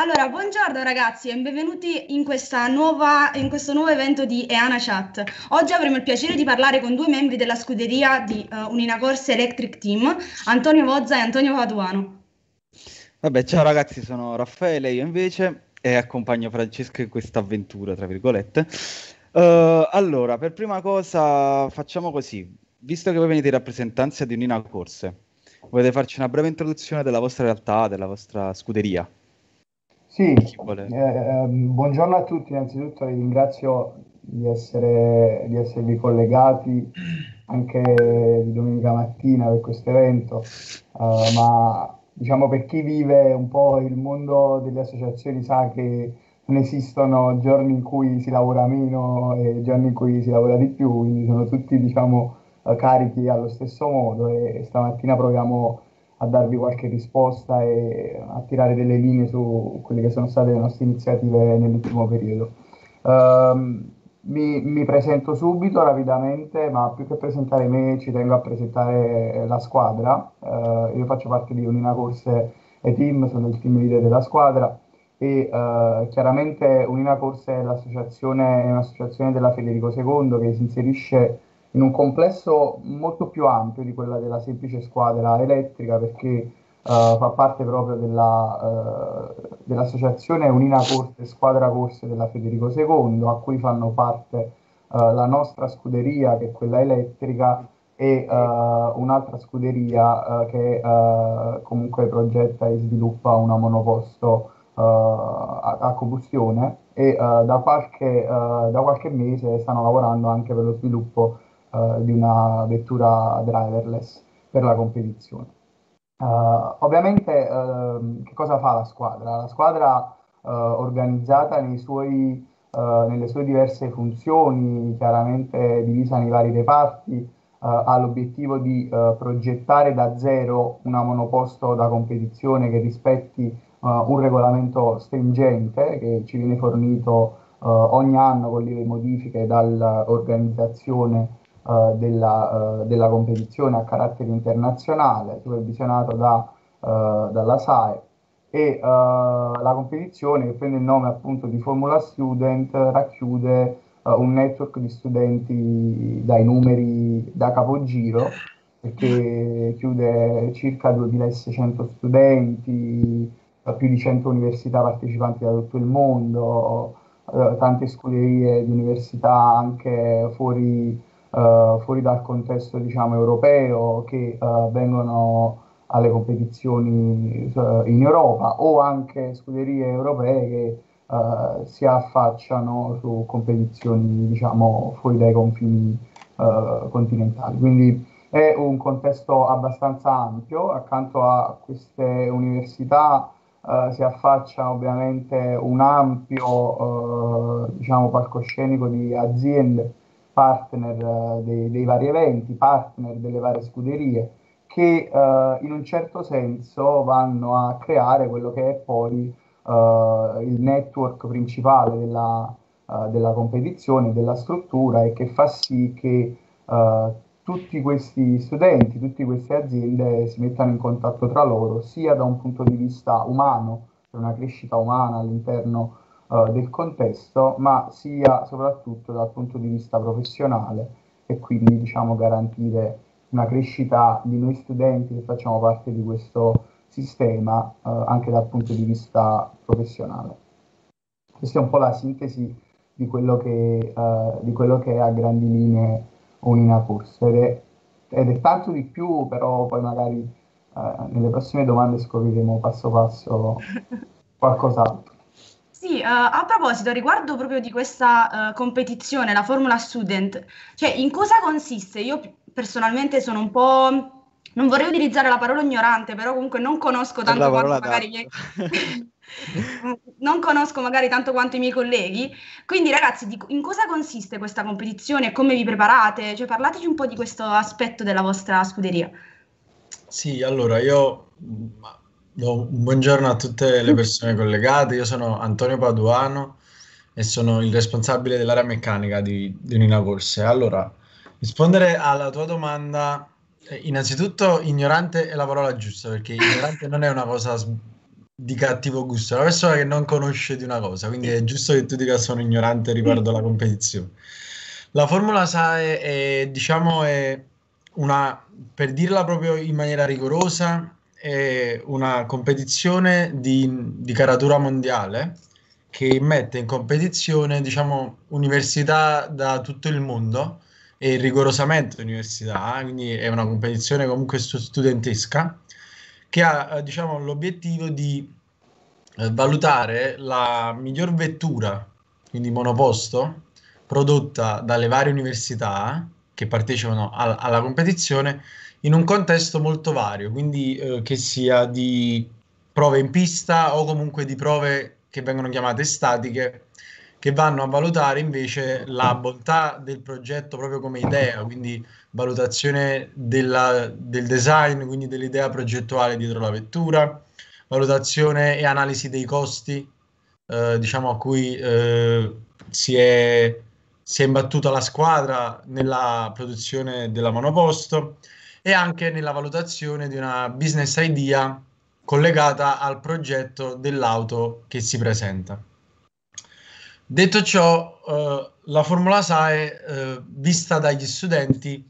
Allora, buongiorno ragazzi e benvenuti in questo nuovo evento di EANA Chat. Oggi avremo il piacere di parlare con due membri della scuderia di UniNa Corse Electric Team, Antonio Vozza e Antonio Paduano. Vabbè, ciao ragazzi, sono Raffaele, io invece, e accompagno Francesco in questa avventura, tra virgolette. Allora, per prima cosa facciamo così, visto che voi venite in rappresentanza di UniNa Corse, volete farci una breve introduzione della vostra realtà, della vostra scuderia? Sì, buongiorno a tutti, innanzitutto vi ringrazio di esservi collegati anche di domenica mattina per questo evento, ma diciamo per chi vive un po' il mondo delle associazioni sa che non esistono giorni in cui si lavora meno e giorni in cui si lavora di più, quindi sono tutti diciamo carichi allo stesso modo e stamattina proviamo a darvi qualche risposta e a tirare delle linee su quelle che sono state le nostre iniziative nell'ultimo periodo. Mi presento subito rapidamente, ma più che presentare me ci tengo a presentare la squadra. Io faccio parte di UniNa Corse e Team, sono il team leader della squadra e chiaramente UniNa Corse è un'associazione della Federico II che si inserisce in un complesso molto più ampio di quella della semplice squadra elettrica, perché fa parte proprio dell'associazione UniNa Corse Squadra Corse della Federico II, a cui fanno parte la nostra scuderia che è quella elettrica e un'altra scuderia che comunque progetta e sviluppa una monoposto a combustione e da qualche mese stanno lavorando anche per lo sviluppo di una vettura driverless per la competizione. Ovviamente che cosa fa la squadra? La squadra organizzata nelle sue diverse funzioni, chiaramente divisa nei vari reparti, ha l'obiettivo di progettare da zero una monoposto da competizione che rispetti un regolamento stringente che ci viene fornito ogni anno con le modifiche dall'organizzazione della competizione a carattere internazionale, supervisionato dalla SAE, e la competizione, che prende il nome appunto di Formula Student, racchiude un network di studenti dai numeri da capogiro, perché chiude circa 2600 studenti, più di 100 università partecipanti da tutto il mondo, tante scuderie di università anche fuori dal contesto diciamo europeo che vengono alle competizioni in Europa, o anche scuderie europee che si affacciano su competizioni diciamo fuori dai confini continentali. Quindi è un contesto abbastanza ampio. Accanto a queste università si affaccia ovviamente un ampio diciamo palcoscenico di aziende partner dei vari eventi, partner delle varie scuderie, che in un certo senso vanno a creare quello che è poi il network principale della competizione, della struttura, e che fa sì che tutti questi studenti, tutte queste aziende si mettano in contatto tra loro, sia da un punto di vista umano, per una crescita umana all'interno del contesto, ma sia soprattutto dal punto di vista professionale, e quindi diciamo garantire una crescita di noi studenti che facciamo parte di questo sistema anche dal punto di vista professionale. Questa è un po' la sintesi di quello che è a grandi linee UniNa Corse, ed è tanto di più, però poi magari nelle prossime domande scopriremo passo passo qualcos'altro. Sì, a proposito, riguardo proprio di questa competizione, la Formula Student, cioè in cosa consiste? Io personalmente sono un po', non vorrei utilizzare la parola ignorante, però comunque non conosco tanto quanto magari i miei colleghi. Quindi ragazzi, in cosa consiste questa competizione? Come vi preparate? Cioè, parlateci un po' di questo aspetto della vostra scuderia. Sì, allora io buongiorno a tutte le persone collegate. Io sono Antonio Paduano e sono il responsabile dell'area meccanica di UniNa Corse. Allora, rispondere alla tua domanda. Innanzitutto ignorante è la parola giusta, perché ignorante non è una cosa di cattivo gusto, una persona che non conosce di una cosa, quindi è giusto che tu dica sono ignorante riguardo alla competizione. La formula SAE è, diciamo, è una, per dirla proprio in maniera rigorosa, è una competizione di caratura mondiale che mette in competizione, diciamo, università da tutto il mondo e rigorosamente università, quindi è una competizione comunque studentesca che ha, diciamo, l'obiettivo di valutare la miglior vettura, quindi monoposto, prodotta dalle varie università che partecipano alla competizione in un contesto molto vario, quindi che sia di prove in pista o comunque di prove che vengono chiamate statiche, che vanno a valutare invece la bontà del progetto proprio come idea, quindi valutazione del design, quindi dell'idea progettuale dietro la vettura, valutazione e analisi dei costi, diciamo, a cui si è imbattuta la squadra nella produzione della monoposto e anche nella valutazione di una business idea collegata al progetto dell'auto che si presenta. Detto ciò, la formula SAE, vista dagli studenti,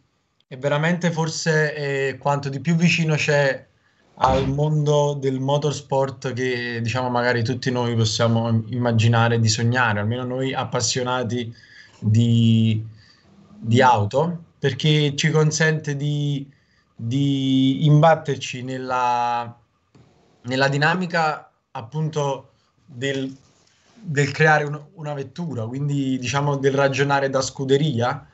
è veramente forse quanto di più vicino c'è al mondo del motorsport che, diciamo, magari tutti noi possiamo immaginare di sognare, almeno noi appassionati di auto, perché ci consente di imbatterci nella dinamica, appunto, del creare una vettura, quindi, diciamo, del ragionare da scuderia,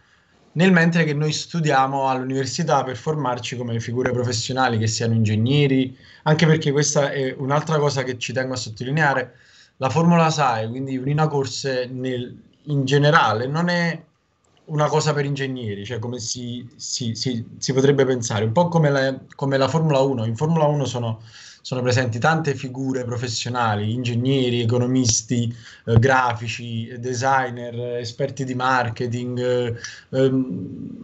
nel mentre che noi studiamo all'università per formarci come figure professionali, che siano ingegneri, anche perché questa è un'altra cosa che ci tengo a sottolineare: la formula SAE, quindi UniNa Corse in generale, non è una cosa per ingegneri, cioè come si potrebbe pensare, un po' come la Formula 1. In Formula 1 sono presenti tante figure professionali, ingegneri, economisti, grafici, designer, esperti di marketing.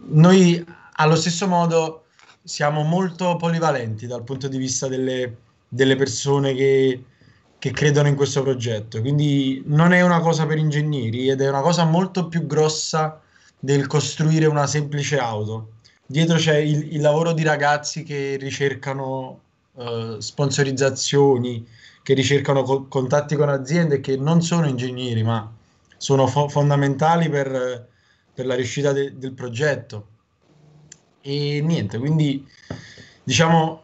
Noi allo stesso modo siamo molto polivalenti dal punto di vista delle persone che credono in questo progetto, quindi non è una cosa per ingegneri ed è una cosa molto più grossa del costruire una semplice auto. Dietro c'è il lavoro di ragazzi che ricercano sponsorizzazioni, che ricercano contatti con aziende, che non sono ingegneri ma sono fondamentali per la riuscita del progetto. E niente, quindi, diciamo,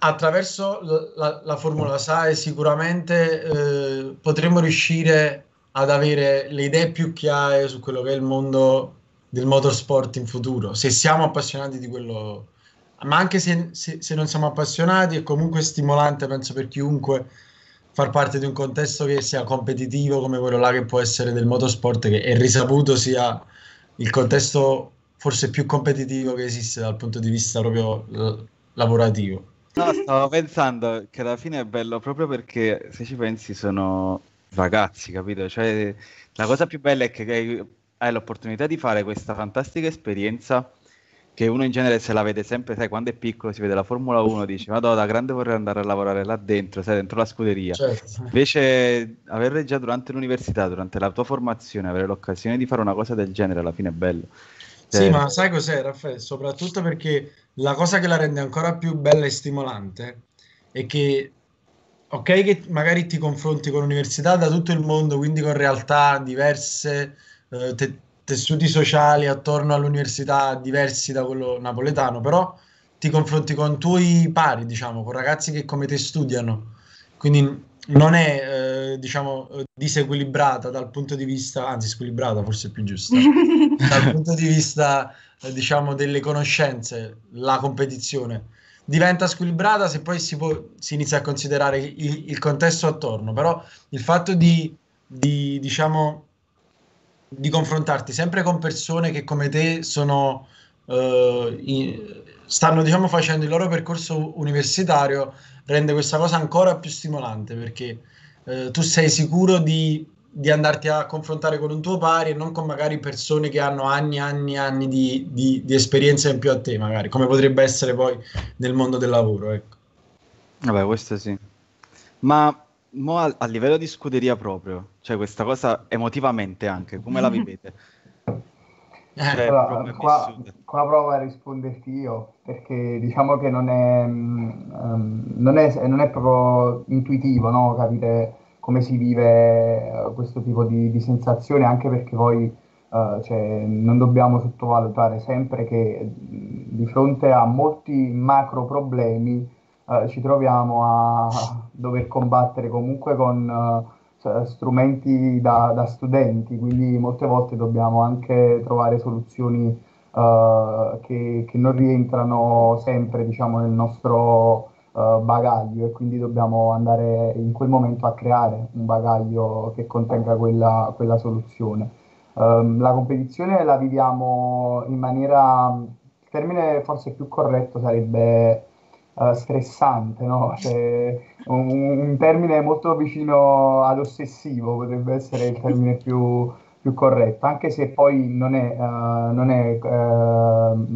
attraverso la formula SAE sicuramente potremo riuscire ad avere le idee più chiare su quello che è il mondo del motorsport in futuro, se siamo appassionati di quello. Ma anche se non siamo appassionati, è comunque stimolante, penso, per chiunque far parte di un contesto che sia competitivo come quello là che può essere del motorsport, che è risaputo sia il contesto forse più competitivo che esiste dal punto di vista proprio lavorativo. No, stavo pensando che alla fine è bello proprio perché, se ci pensi, sono ragazzi, capito? Cioè, la cosa più bella è che hai l'opportunità di fare questa fantastica esperienza che uno in genere se la vede sempre, sai, quando è piccolo si vede la Formula 1, dice "Madonna, da grande vorrei andare a lavorare là dentro", sai, dentro la scuderia. Certo. Invece avere già durante l'università, durante la tua formazione, avere l'occasione di fare una cosa del genere alla fine è bello. Sì, ma sai cos'è, Raffaele? Soprattutto perché la cosa che la rende ancora più bella e stimolante è che, ok, che magari ti confronti con università da tutto il mondo, quindi con realtà diverse, tessuti sociali attorno all'università diversi da quello napoletano, però ti confronti con tuoi pari, diciamo, con ragazzi che come te studiano, quindi non è diciamo disequilibrata dal punto di vista, anzi squilibrata forse è più giusta, dal punto di vista diciamo delle conoscenze. La competizione diventa squilibrata se poi si inizia a considerare il contesto attorno, però il fatto di confrontarti sempre con persone che come te sono stanno, diciamo, facendo il loro percorso universitario, rende questa cosa ancora più stimolante, perché tu sei sicuro di andarti a confrontare con un tuo pari e non con magari persone che hanno anni di esperienza in più a te, magari, come potrebbe essere poi nel mondo del lavoro, ecco. Vabbè, questo sì. Ma mo a livello di scuderia proprio, cioè questa cosa emotivamente anche, come la vivete? Allora, qua provo a risponderti io, perché diciamo che non è proprio intuitivo, no? Capire come si vive questo tipo di sensazione, anche perché poi cioè, non dobbiamo sottovalutare sempre che di fronte a molti macro problemi ci troviamo a dover combattere comunque con strumenti da studenti, quindi molte volte dobbiamo anche trovare soluzioni che non rientrano sempre, diciamo, nel nostro bagaglio, e quindi dobbiamo andare in quel momento a creare un bagaglio che contenga quella soluzione. La competizione la viviamo in maniera, il termine forse più corretto sarebbe stressante, no? Cioè, un termine molto vicino all'ossessivo potrebbe essere il termine più corretto, anche se poi non è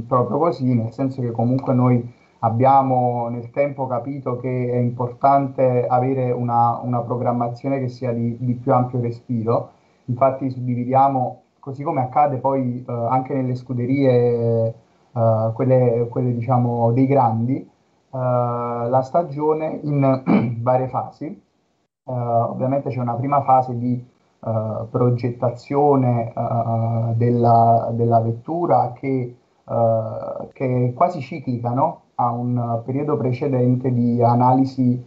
proprio così, nel senso che comunque noi abbiamo nel tempo capito che è importante avere una programmazione che sia di più ampio respiro. Infatti suddividiamo, così come accade poi anche nelle scuderie, quelle diciamo dei grandi, la stagione in varie fasi. Ovviamente c'è una prima fase di progettazione della vettura che è quasi ciclica, no? Ha un periodo precedente di analisi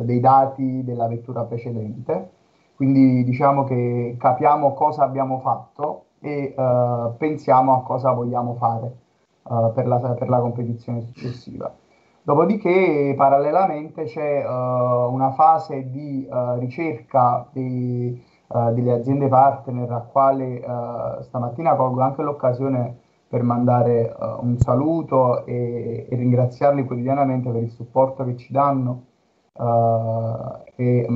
dei dati della vettura precedente, quindi diciamo che capiamo cosa abbiamo fatto e pensiamo a cosa vogliamo fare per la competizione successiva. Dopodiché, parallelamente, c'è una fase di ricerca delle aziende partner, a quale stamattina colgo anche l'occasione per mandare un saluto e ringraziarli quotidianamente per il supporto che ci danno, e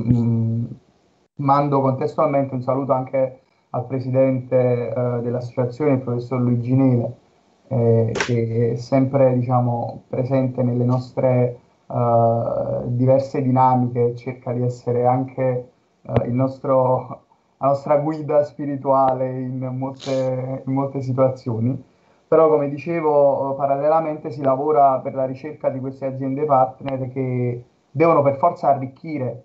mando contestualmente un saluto anche al presidente dell'associazione, il professor Luigi Neve, che è sempre, diciamo, presente nelle nostre diverse dinamiche, cerca di essere anche la nostra guida spirituale in molte situazioni. Però, come dicevo, parallelamente si lavora per la ricerca di queste aziende partner che devono per forza arricchire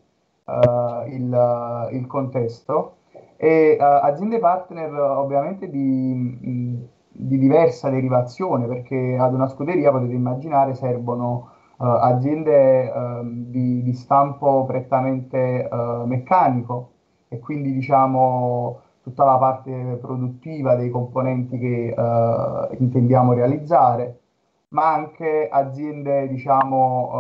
il contesto, e aziende partner ovviamente di diversa derivazione, perché ad una scuderia, potete immaginare, servono aziende di stampo prettamente meccanico, e quindi, diciamo, tutta la parte produttiva dei componenti che intendiamo realizzare, ma anche aziende, diciamo,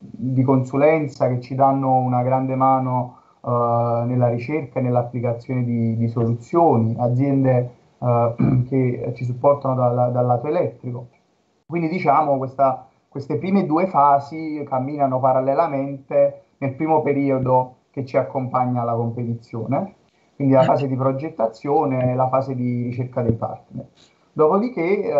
di consulenza, che ci danno una grande mano nella ricerca e nell'applicazione di soluzioni, aziende che ci supportano dal lato elettrico. Quindi, diciamo, queste prime due fasi camminano parallelamente nel primo periodo che ci accompagna alla competizione, quindi la fase di progettazione e la fase di ricerca dei partner. Dopodiché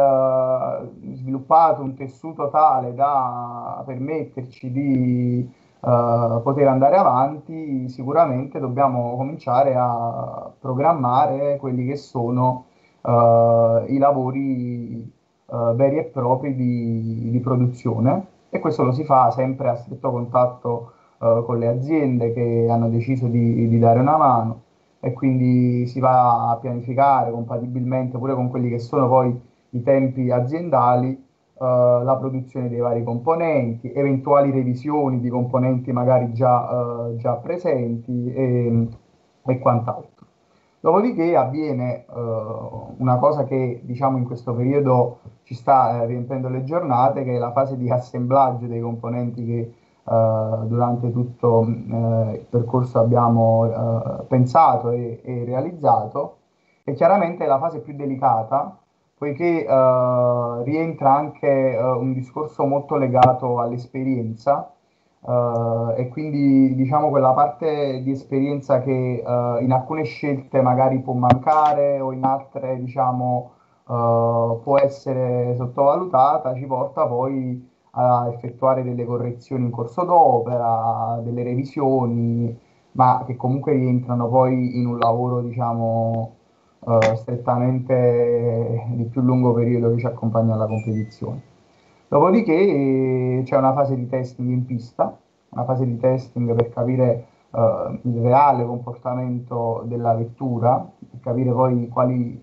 sviluppato un tessuto tale da permetterci di poter andare avanti, sicuramente dobbiamo cominciare a programmare quelli che sono i lavori veri e propri di produzione, e questo lo si fa sempre a stretto contatto con le aziende che hanno deciso di dare una mano, e quindi si va a pianificare compatibilmente pure con quelli che sono poi i tempi aziendali la produzione dei vari componenti, eventuali revisioni di componenti magari già presenti e quant'altro. Dopodiché avviene una cosa che, diciamo, in questo periodo ci sta riempiendo le giornate, che è la fase di assemblaggio dei componenti che durante tutto il percorso abbiamo pensato e realizzato. E chiaramente è la fase più delicata, poiché rientra anche un discorso molto legato all'esperienza, e quindi, diciamo, quella parte di esperienza che in alcune scelte magari può mancare, o in altre, diciamo, può essere sottovalutata, ci porta poi a effettuare delle correzioni in corso d'opera, delle revisioni, ma che comunque rientrano poi in un lavoro, diciamo, strettamente di più lungo periodo che ci accompagna alla competizione. Dopodiché c'è una fase di testing in pista, una fase di testing per capire il reale comportamento della vettura, per capire poi quali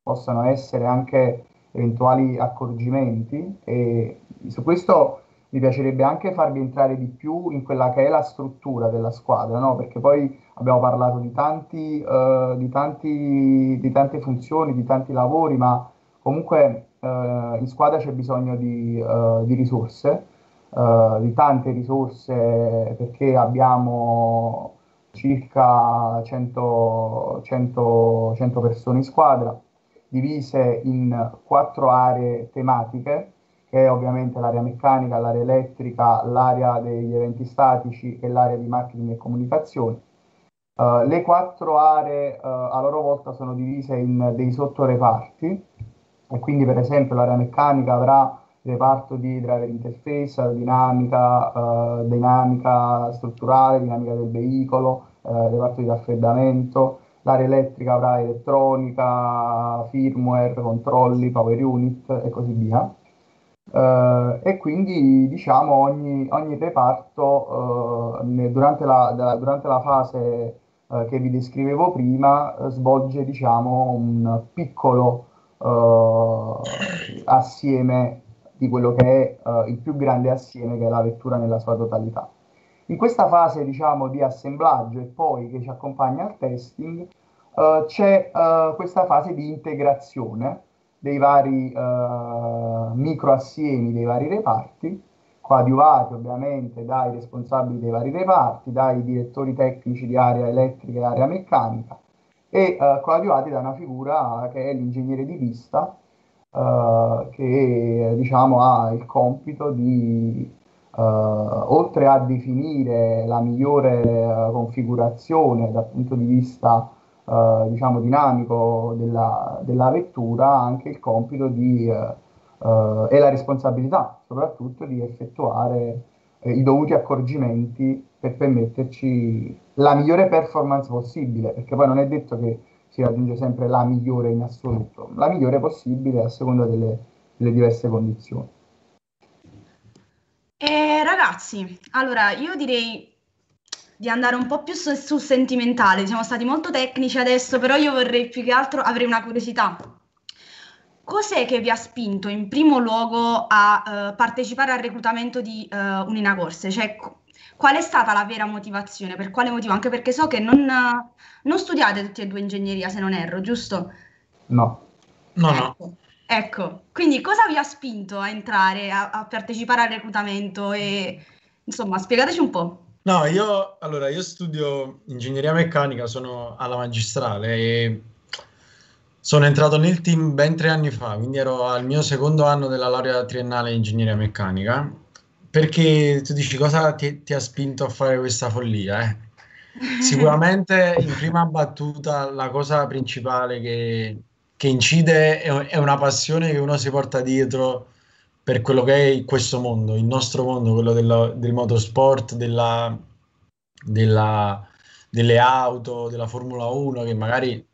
possano essere anche eventuali accorgimenti, e su questo mi piacerebbe anche farvi entrare di più in quella che è la struttura della squadra, no? Perché poi abbiamo parlato di tante funzioni, di tanti lavori, ma comunque in squadra c'è bisogno di risorse, di tante risorse, perché abbiamo circa 100 persone in squadra, divise in 4 aree tematiche, che è ovviamente l'area meccanica, l'area elettrica, l'area degli eventi statici e l'area di marketing e comunicazione. Le 4 aree a loro volta sono divise in dei sottoreparti, e quindi per esempio l'area meccanica avrà il reparto di driver interface, aerodinamica, dinamica strutturale, dinamica del veicolo, reparto di raffreddamento. L'area elettrica avrà elettronica, firmware, controlli, power unit e così via. E quindi diciamo ogni reparto durante la fase che vi descrivevo prima svolge, diciamo, un piccolo assieme di quello che è il più grande assieme, che è la vettura nella sua totalità. In questa fase, diciamo, di assemblaggio e poi che ci accompagna al testing c'è questa fase di integrazione dei vari microassiemi, dei vari reparti, coadiuvati ovviamente dai responsabili dei vari reparti, dai direttori tecnici di area elettrica e area meccanica, e coadiuvati da una figura che è l'ingegnere di pista, che, diciamo, ha il compito di, oltre a definire la migliore configurazione dal punto di vista diciamo dinamico della vettura, anche il compito di e la responsabilità soprattutto di effettuare i dovuti accorgimenti per permetterci la migliore performance possibile, perché poi non è detto che si raggiunge sempre la migliore in assoluto, la migliore possibile a seconda delle diverse condizioni. Ragazzi, allora io direi di andare un po' più sul sentimentale. Siamo stati molto tecnici adesso, però io vorrei più che altro, avrei una curiosità. Cos'è che vi ha spinto in primo luogo a partecipare al reclutamento di Unina Corse? Cioè, qual è stata la vera motivazione? Per quale motivo? Anche perché so che non studiate tutti e due ingegneria, se non erro, giusto? No. Ecco, quindi cosa vi ha spinto a entrare, a partecipare al reclutamento? E insomma, spiegateci un po'. No, io studio ingegneria meccanica, sono alla magistrale e sono entrato nel team ben 3 anni fa, quindi ero al mio secondo anno della laurea triennale in ingegneria meccanica. Perché tu dici, cosa ti ha spinto a fare questa follia? Sicuramente in prima battuta la cosa principale che incide è una passione che uno si porta dietro per quello che è questo mondo, il nostro mondo, quello del motorsport, delle auto, della Formula 1, che magari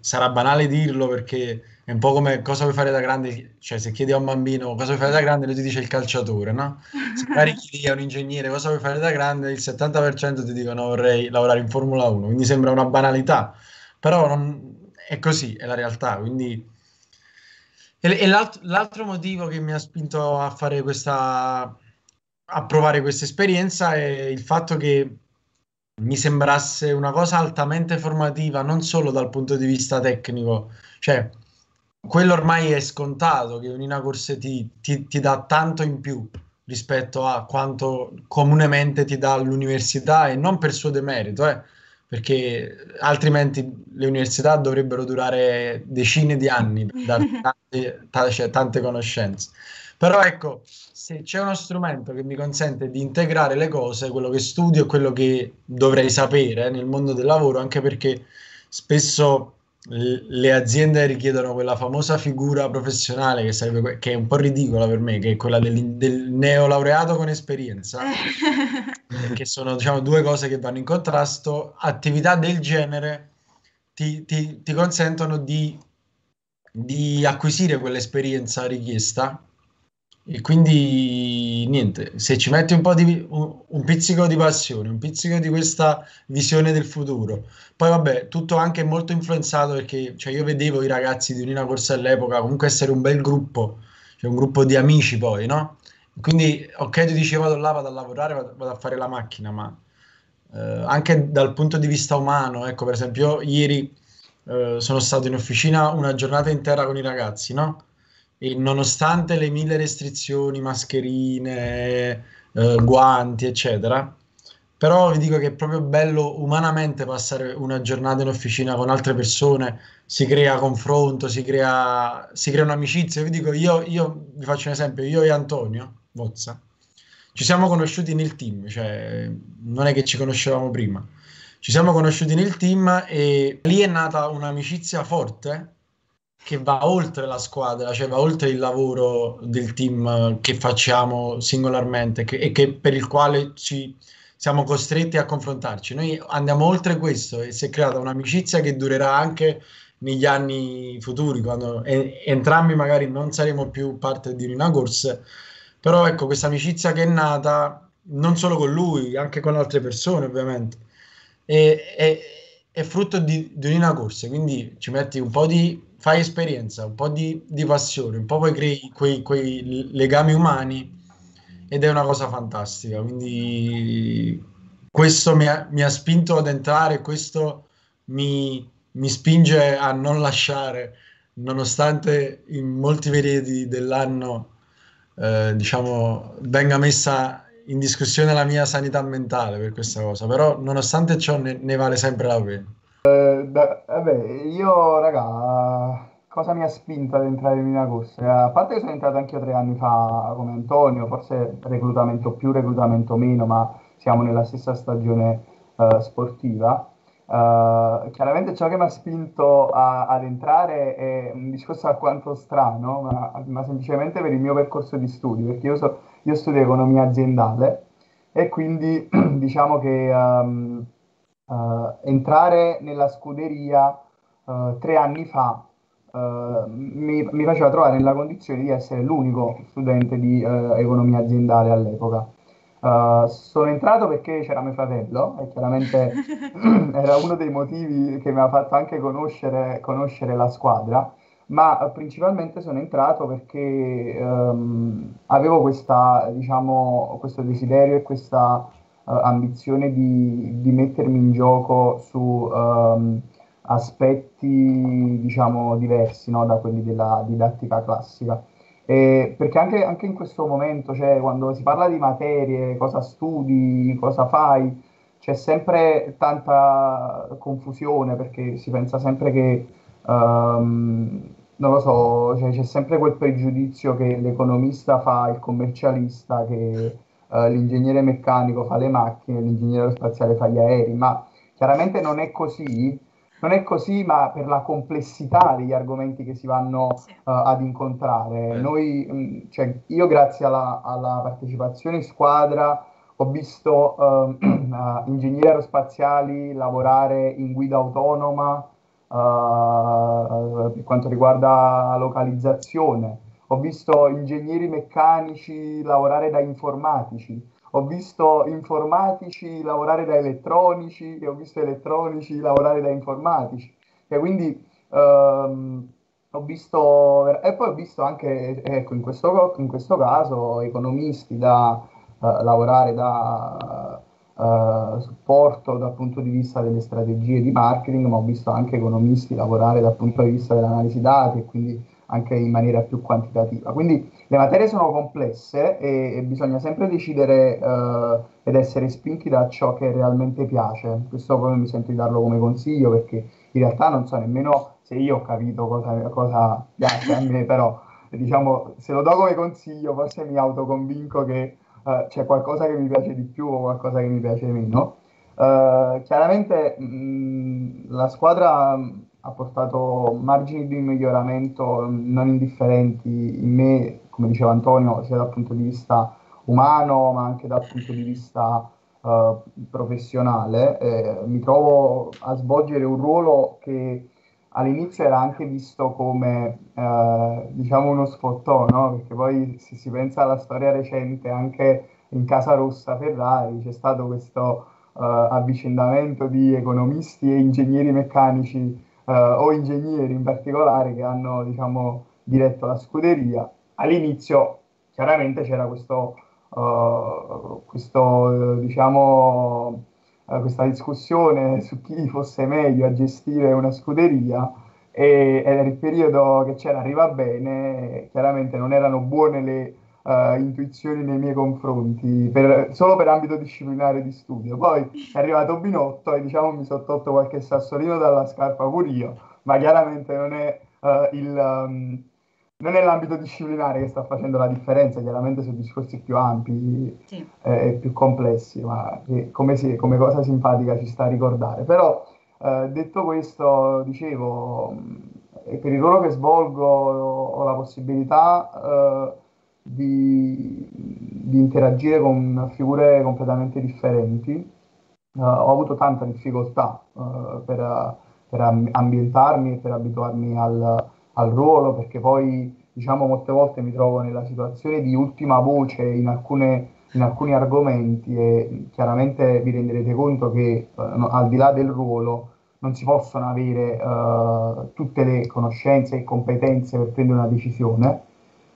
sarà banale dirlo, perché è un po' come cosa vuoi fare da grande, cioè se chiedi a un bambino cosa vuoi fare da grande, lui ti dice il calciatore, no? Se magari chiedi a un ingegnere cosa vuoi fare da grande, il 70% ti dicono vorrei lavorare in Formula 1, quindi sembra una banalità, però è così, è la realtà, quindi... E l'altro motivo che mi ha spinto a fare a provare questa esperienza è il fatto che mi sembrasse una cosa altamente formativa, non solo dal punto di vista tecnico, cioè quello ormai è scontato, che Unina Corse ti dà tanto in più rispetto a quanto comunemente ti dà l'università, e non per suo demerito, perché altrimenti le università dovrebbero durare decine di anni per dare tante conoscenze. Però ecco, se c'è uno strumento che mi consente di integrare le cose, quello che studio e quello che dovrei sapere nel mondo del lavoro, anche perché spesso le aziende richiedono quella famosa figura professionale che sarebbe, che è un po' ridicola per me, che è quella del neolaureato con esperienza, che sono, diciamo, due cose che vanno in contrasto. Attività del genere ti consentono di acquisire quell'esperienza richiesta, e quindi niente, se ci metti un pizzico di passione, un pizzico di questa visione del futuro, poi vabbè, tutto anche molto influenzato, perché cioè, io vedevo i ragazzi di UniNa Corse all'epoca comunque essere un bel gruppo, cioè un gruppo di amici, poi no? Quindi ok, tu dici vado là, vado a lavorare, vado a fare la macchina, ma anche dal punto di vista umano, ecco, per esempio io, ieri sono stato in officina una giornata intera con i ragazzi, no? E nonostante le 1000 restrizioni, mascherine, guanti, eccetera, però vi dico che è proprio bello umanamente passare una giornata in officina con altre persone, si crea confronto, si crea un'amicizia. Vi dico, io vi faccio un esempio, io e Antonio Vozza ci siamo conosciuti nel team, cioè non è che ci conoscevamo prima, ci siamo conosciuti nel team e lì è nata un'amicizia forte, che va oltre la squadra, cioè va oltre il lavoro del team che facciamo singolarmente e che per il quale ci siamo costretti a confrontarci. Noi andiamo oltre questo e si è creata un'amicizia che durerà anche negli anni futuri, quando entrambi magari non saremo più parte di UniNa Corse, però ecco, questa amicizia che è nata non solo con lui, anche con altre persone ovviamente, è frutto di UniNa Corse, quindi ci metti un po' di... fai esperienza, un po' di passione, un po' poi crei quei legami umani, ed è una cosa fantastica. Quindi questo mi ha spinto ad entrare, questo mi spinge a non lasciare, nonostante in molti periodi dell'anno diciamo venga messa in discussione la mia sanità mentale per questa cosa, però nonostante ciò ne vale sempre la pena. Vabbè, io raga, cosa mi ha spinto ad entrare in UniNa Corse? A parte che sono entrato anche io 3 anni fa come Antonio, forse reclutamento più, reclutamento meno, ma siamo nella stessa stagione sportiva. Chiaramente ciò che mi ha spinto ad entrare è un discorso alquanto strano, ma semplicemente per il mio percorso di studi, perché io studio economia aziendale e quindi diciamo che... entrare nella scuderia 3 anni fa mi faceva trovare nella condizione di essere l'unico studente di economia aziendale all'epoca. Sono entrato perché c'era mio fratello e chiaramente era uno dei motivi che mi ha fatto anche conoscere la squadra, ma principalmente sono entrato perché avevo questa, diciamo, questo desiderio e questa ambizione di mettermi in gioco su aspetti, diciamo, diversi, no, da quelli della didattica classica. E perché anche in questo momento, cioè, quando si parla di materie, cosa studi, cosa fai, c'è sempre tanta confusione, perché si pensa sempre che, non lo so, cioè, c'è sempre quel pregiudizio che l'economista fa il commercialista, che... l'ingegnere meccanico fa le macchine, l'ingegnere aerospaziale fa gli aerei, ma chiaramente non è così, ma per la complessità degli argomenti che si vanno ad incontrare. Io grazie alla partecipazione in squadra ho visto ingegneri aerospaziali lavorare in guida autonoma per quanto riguarda localizzazione. Ho visto ingegneri meccanici lavorare da informatici, ho visto informatici lavorare da elettronici e ho visto elettronici lavorare da informatici. E quindi ho visto anche, ecco, in questo caso, economisti da lavorare da supporto dal punto di vista delle strategie di marketing, ma ho visto anche economisti lavorare dal punto di vista dell'analisi dati e quindi anche in maniera più quantitativa. Quindi le materie sono complesse e bisogna sempre decidere ed essere spinti da ciò che realmente piace. Questo come mi sento di darlo come consiglio, perché in realtà non so nemmeno se io ho capito cosa piace a me, però diciamo, se lo do come consiglio forse mi autoconvinco che c'è qualcosa che mi piace di più o qualcosa che mi piace meno. Chiaramente la squadra ha portato margini di miglioramento non indifferenti in me, come diceva Antonio, sia dal punto di vista umano ma anche dal punto di vista professionale. Mi trovo a svolgere un ruolo che all'inizio era anche visto come diciamo uno sfottò, no? Perché poi se si pensa alla storia recente anche in Casa Rossa Ferrari c'è stato questo avvicendamento di economisti e ingegneri meccanici o ingegneri in particolare che hanno, diciamo, diretto la scuderia. All'inizio chiaramente c'era questa discussione su chi fosse meglio a gestire una scuderia, e nel periodo che c'era Arriva Bene chiaramente non erano buone le intuizioni nei miei confronti solo per ambito disciplinare di studio. Poi è arrivato Binotto e, diciamo, mi sono tolto qualche sassolino dalla scarpa pure io, ma chiaramente non è l'ambito disciplinare che sta facendo la differenza, chiaramente su discorsi più ampi, sì, e più complessi, ma come cosa simpatica ci sta a ricordare. Però detto questo, dicevo, per il ruolo che svolgo ho la possibilità di interagire con figure completamente differenti. Ho avuto tanta difficoltà per ambientarmi e per abituarmi al ruolo, perché poi, diciamo, molte volte mi trovo nella situazione di ultima voce in alcuni argomenti, e chiaramente vi renderete conto che al di là del ruolo non si possono avere tutte le conoscenze e competenze per prendere una decisione.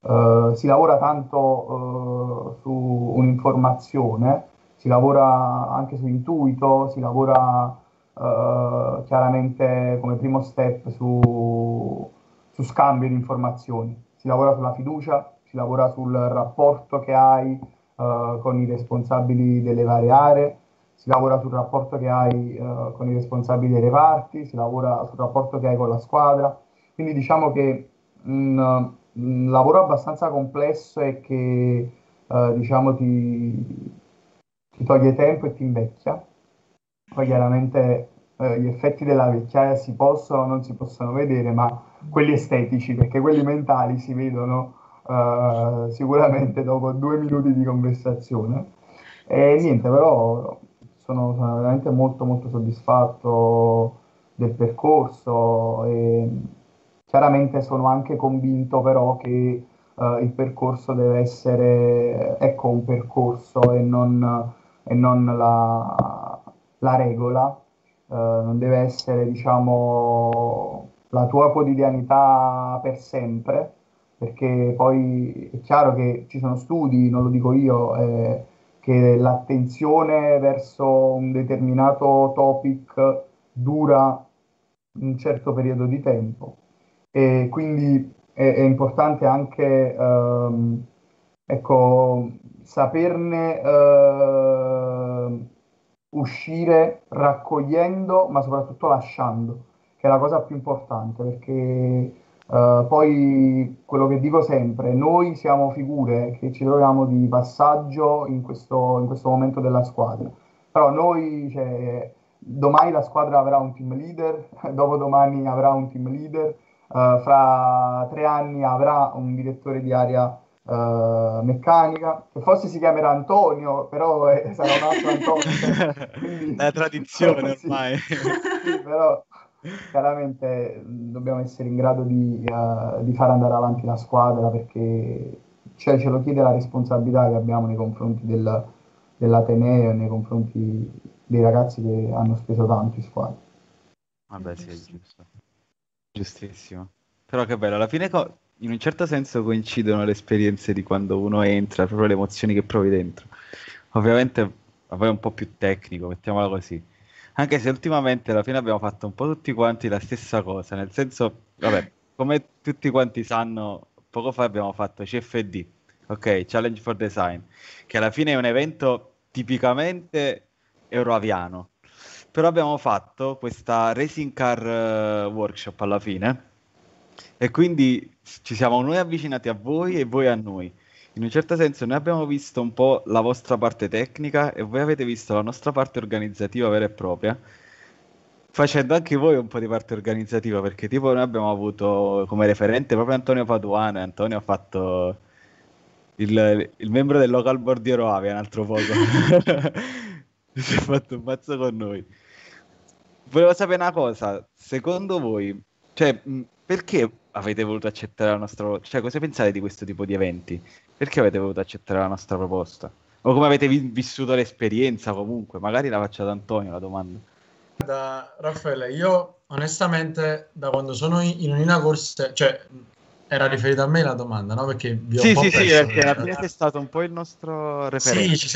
Si lavora tanto su un'informazione, si lavora anche su intuito, si lavora chiaramente come primo step su scambio di informazioni, si lavora sulla fiducia, si lavora sul rapporto che hai con i responsabili delle varie aree, si lavora sul rapporto che hai con i responsabili dei reparti, si lavora sul rapporto che hai con la squadra. Quindi diciamo che un lavoro abbastanza complesso e che diciamo ti toglie tempo e ti invecchia. Poi chiaramente gli effetti della vecchiaia si possono o non si possono vedere, ma quelli estetici, perché quelli mentali si vedono sicuramente dopo 2 minuti di conversazione. E niente, però sono veramente molto molto soddisfatto del percorso, e chiaramente sono anche convinto però che il percorso deve essere, ecco, un percorso e non la regola. Non deve essere, diciamo, la tua quotidianità per sempre, perché poi è chiaro che ci sono studi, non lo dico io, che l'attenzione verso un determinato topic dura un certo periodo di tempo, e quindi è importante anche ecco, saperne uscire raccogliendo, ma soprattutto lasciando, che è la cosa più importante, perché poi quello che dico sempre, noi siamo figure che ci troviamo di passaggio in questo momento della squadra, però noi, cioè, domani la squadra avrà un team leader, dopodomani avrà un team leader, fra 3 anni avrà un direttore di area meccanica, che forse si chiamerà Antonio, però sarà un altro Antonio. Quindi, la tradizione ormai. Sì, però chiaramente dobbiamo essere in grado di far andare avanti la squadra, perché, cioè, ce lo chiede la responsabilità che abbiamo nei confronti dell'Ateneo, nei confronti dei ragazzi che hanno speso tanto in squadra. Vabbè, sì, è giusto. Giustissimo. Però che bello, alla fine in un certo senso coincidono le esperienze di quando uno entra, proprio le emozioni che provi dentro. Ovviamente è un po' più tecnico, mettiamola così. Anche se ultimamente alla fine abbiamo fatto un po' tutti quanti la stessa cosa, nel senso, vabbè, come tutti quanti sanno, poco fa abbiamo fatto CFD, ok, Challenge for Design, che alla fine è un evento tipicamente euroaviano. Però abbiamo fatto questa racing car workshop alla fine, e quindi ci siamo noi avvicinati a voi e voi a noi. In un certo senso noi abbiamo visto un po' la vostra parte tecnica e voi avete visto la nostra parte organizzativa vera e propria, facendo anche voi un po' di parte organizzativa, perché tipo noi abbiamo avuto come referente proprio Antonio Paduano, e Antonio ha fatto il membro del local board di Euroavia, un altro poco si è fatto un mazzo con noi. Volevo sapere una cosa, secondo voi, cioè, perché avete voluto accettare la nostra, cioè cosa pensate di questo tipo di eventi? Perché avete voluto accettare la nostra proposta? O come avete vissuto l'esperienza comunque? Magari la faccio ad Antonio la domanda. Da Raffaele, io onestamente da quando sono in Unina Corse, cioè era riferita a me la domanda, no? Perché vi ho sì, perché alla fine è stato un po' il nostro referente. Sì,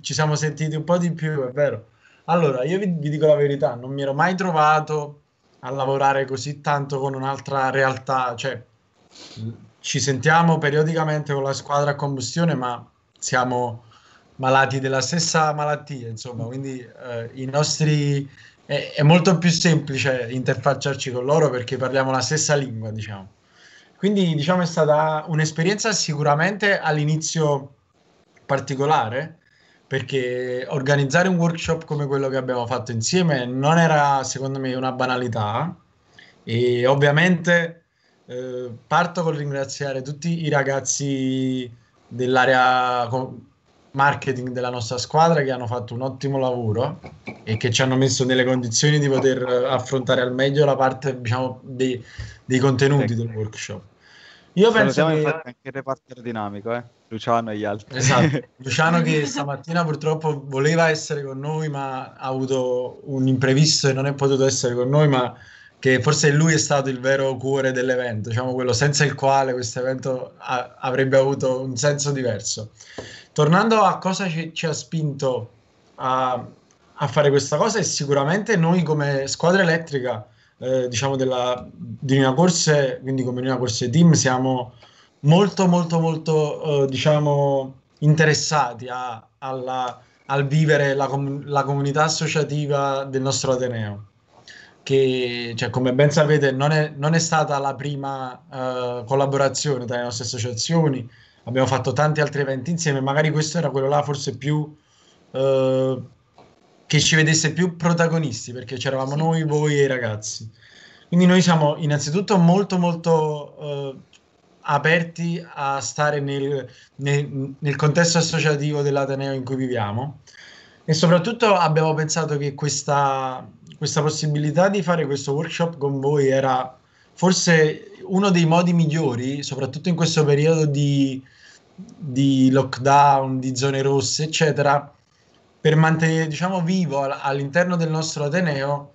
ci siamo sentiti un po' di più, è vero. Allora, io vi dico la verità, non mi ero mai trovato a lavorare così tanto con un'altra realtà, cioè ci sentiamo periodicamente con la squadra a combustione, ma siamo malati della stessa malattia, insomma, quindi i nostri è molto più semplice interfacciarci con loro perché parliamo la stessa lingua, diciamo. Quindi, diciamo, è stata un'esperienza sicuramente all'inizio particolare, perché organizzare un workshop come quello che abbiamo fatto insieme non era, secondo me, una banalità, e ovviamente parto col ringraziare tutti i ragazzi dell'area marketing della nostra squadra che hanno fatto un ottimo lavoro e che ci hanno messo nelle condizioni di poter affrontare al meglio la parte, diciamo, dei contenuti del workshop. Io penso che anche il reparto aerodinamico, Luciano e gli altri. Esatto, Luciano che stamattina purtroppo voleva essere con noi ma ha avuto un imprevisto e non è potuto essere con noi, ma che forse lui è stato il vero cuore dell'evento, diciamo quello senza il quale questo evento avrebbe avuto un senso diverso. Tornando a cosa ci ha spinto a fare questa cosa, è sicuramente noi come squadra elettrica, diciamo di Unina Corse, quindi come Unina Corse Team, siamo molto diciamo interessati al vivere la comunità associativa del nostro Ateneo, che, cioè, come ben sapete, non è stata la prima collaborazione tra le nostre associazioni, abbiamo fatto tanti altri eventi insieme, magari questo era quello là forse più che ci vedesse più protagonisti, perché c'eravamo noi, voi e i ragazzi. Quindi noi siamo innanzitutto molto aperti a stare nel contesto associativo dell'Ateneo in cui viviamo, e soprattutto abbiamo pensato che questa possibilità di fare questo workshop con voi era forse uno dei modi migliori, soprattutto in questo periodo di lockdown, di zone rosse, eccetera, per mantenere, diciamo, vivo all'interno del nostro Ateneo,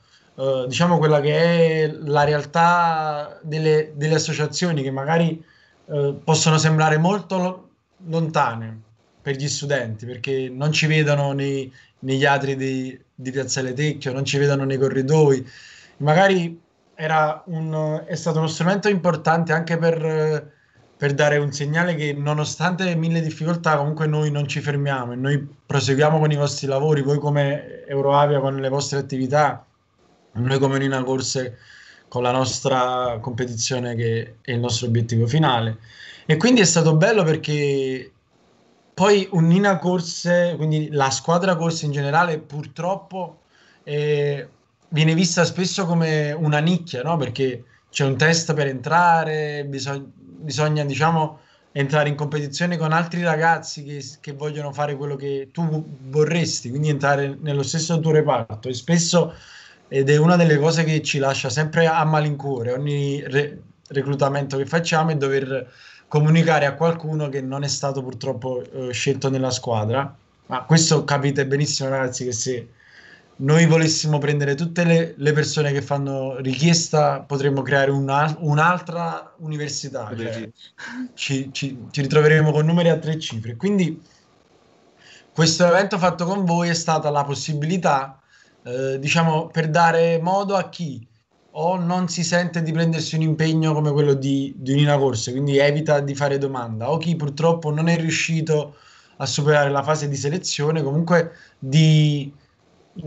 diciamo, quella che è la realtà delle associazioni, che magari possono sembrare molto lontane per gli studenti, perché non ci vedono negli atri di Piazzale Tecchio, non ci vedono nei corridoi. Magari è stato uno strumento importante anche per dare un segnale che, nonostante mille difficoltà, comunque noi non ci fermiamo e noi proseguiamo con i vostri lavori, voi come Euroavia con le vostre attività, noi come Unina Corse con la nostra competizione che è il nostro obiettivo finale. E quindi è stato bello perché poi Unina Corse, quindi la squadra corse in generale, purtroppo viene vista spesso come una nicchia, no? Perché c'è un test per entrare, bisogna diciamo entrare in competizione con altri ragazzi che vogliono fare quello che tu vorresti, quindi entrare nello stesso tuo reparto, e spesso, ed è una delle cose che ci lascia sempre a malincuore ogni reclutamento che facciamo, è dover comunicare a qualcuno che non è stato purtroppo scelto nella squadra. Ma questo capite benissimo, ragazzi, che se noi volessimo prendere tutte le persone che fanno richiesta, potremmo creare un'altra università, cioè, ci ritroveremo con numeri a 3 cifre. Quindi questo evento fatto con voi è stata la possibilità, diciamo, per dare modo a chi o non si sente di prendersi un impegno come quello di Unina Corse, quindi evita di fare domanda, o chi purtroppo non è riuscito a superare la fase di selezione, comunque di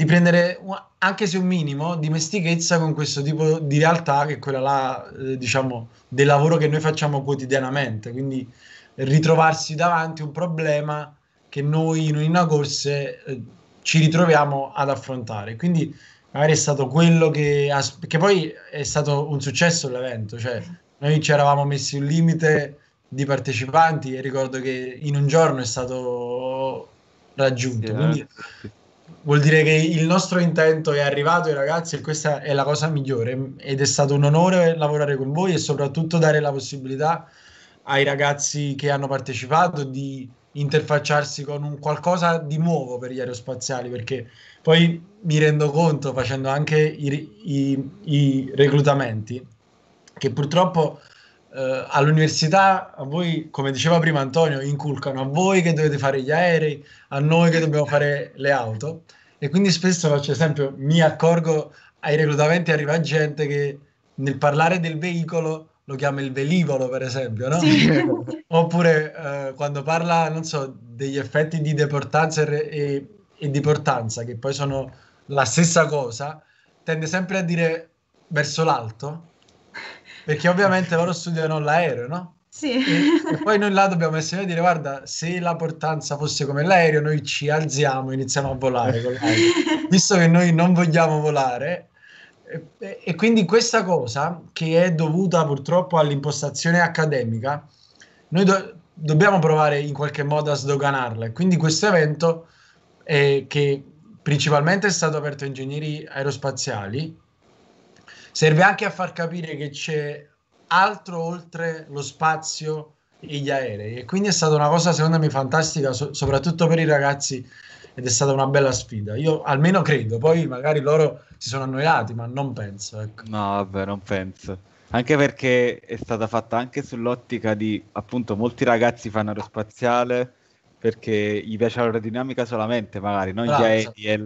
prendere anche se un minimo di dimestichezza con questo tipo di realtà, che è quella là, diciamo, del lavoro che noi facciamo quotidianamente. Quindi ritrovarsi davanti un problema che noi in Unina Corse ci ritroviamo ad affrontare. Quindi magari è stato quello che poi è stato un successo l'evento, cioè noi ci eravamo messi un limite di partecipanti e ricordo che in un giorno è stato raggiunto, quindi vuol dire che il nostro intento è arrivato ai ragazzi e questa è la cosa migliore ed è stato un onore lavorare con voi e soprattutto dare la possibilità ai ragazzi che hanno partecipato di interfacciarsi con un qualcosa di nuovo per gli aerospaziali, perché poi mi rendo conto facendo anche i reclutamenti che purtroppo all'università a voi, come diceva prima Antonio, inculcano a voi che dovete fare gli aerei, a noi che dobbiamo fare le auto e quindi spesso faccio esempio, mi accorgo ai reclutamenti arriva gente che nel parlare del veicolo lo chiama il velivolo per esempio, no? Sì. Oppure quando parla, non so, degli effetti di deportanza e di portanza che poi sono la stessa cosa, tende sempre a dire verso l'alto perché ovviamente loro studiano l'aereo, no? Sì. E poi noi là dobbiamo essere a dire guarda, se la portanza fosse come l'aereo noi ci alziamo e iniziamo a volare con l'aereo, visto che noi non vogliamo volare. E quindi questa cosa che è dovuta purtroppo all'impostazione accademica noi dobbiamo provare in qualche modo a sdoganarla e quindi questo evento che principalmente è stato aperto a ingegneri aerospaziali serve anche a far capire che c'è altro oltre lo spazio e gli aerei e quindi è stata una cosa secondo me fantastica soprattutto per i ragazzi ed è stata una bella sfida, io almeno credo, poi magari loro si sono annoiati ma non penso, ecco. No vabbè, non penso, anche perché è stata fatta anche sull'ottica di appunto molti ragazzi fanno aerospaziale perché gli piace l'aerodinamica solamente magari, non gli aerei e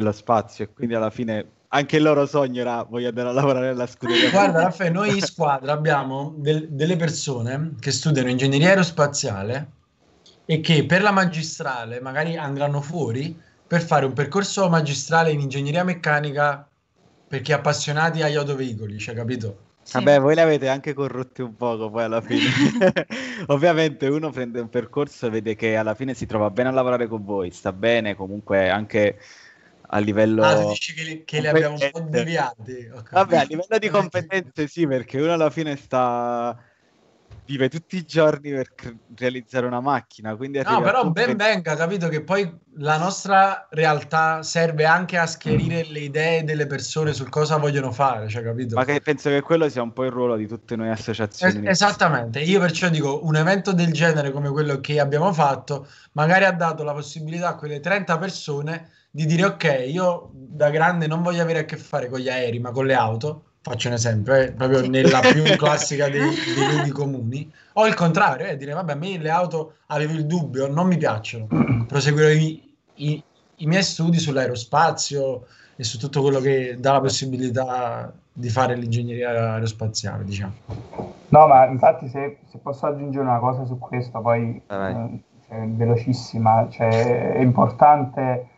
lo spazio e quindi alla fine anche il loro sogno era voglio andare a lavorare alla scuderia. Guarda Raffaele, noi in squadra abbiamo delle persone che studiano ingegneria aerospaziale e che per la magistrale magari andranno fuori per fare un percorso magistrale in ingegneria meccanica perché appassionati agli autoveicoli, cioè capito? Sì. Vabbè, voi li avete anche corrotti un poco poi alla fine. Ovviamente uno prende un percorso e vede che alla fine si trova bene a lavorare con voi, sta bene comunque anche a livello... Ah, tu dici che li abbiamo un po' deviati. Okay. Vabbè, a livello di competenze sì, perché uno alla fine sta... vive tutti i giorni per realizzare una macchina, quindi no, però ben venga, capito che poi la nostra realtà serve anche a schiarire le idee delle persone sul cosa vogliono fare, cioè, capito? Ma che penso che quello sia un po' il ruolo di tutte noi associazioni. Esattamente, io perciò dico un evento del genere come quello che abbiamo fatto magari ha dato la possibilità a quelle 30 persone di dire ok, io da grande non voglio avere a che fare con gli aerei ma con le auto, faccio un esempio, proprio sì, nella più classica dei luoghi comuni, o il contrario, dire vabbè a me le auto avevo il dubbio, non mi piacciono, proseguirò i miei studi sull'aerospazio e su tutto quello che dà la possibilità di fare l'ingegneria aerospaziale, diciamo. No, ma infatti se posso aggiungere una cosa su questo, poi cioè, velocissima, cioè, è importante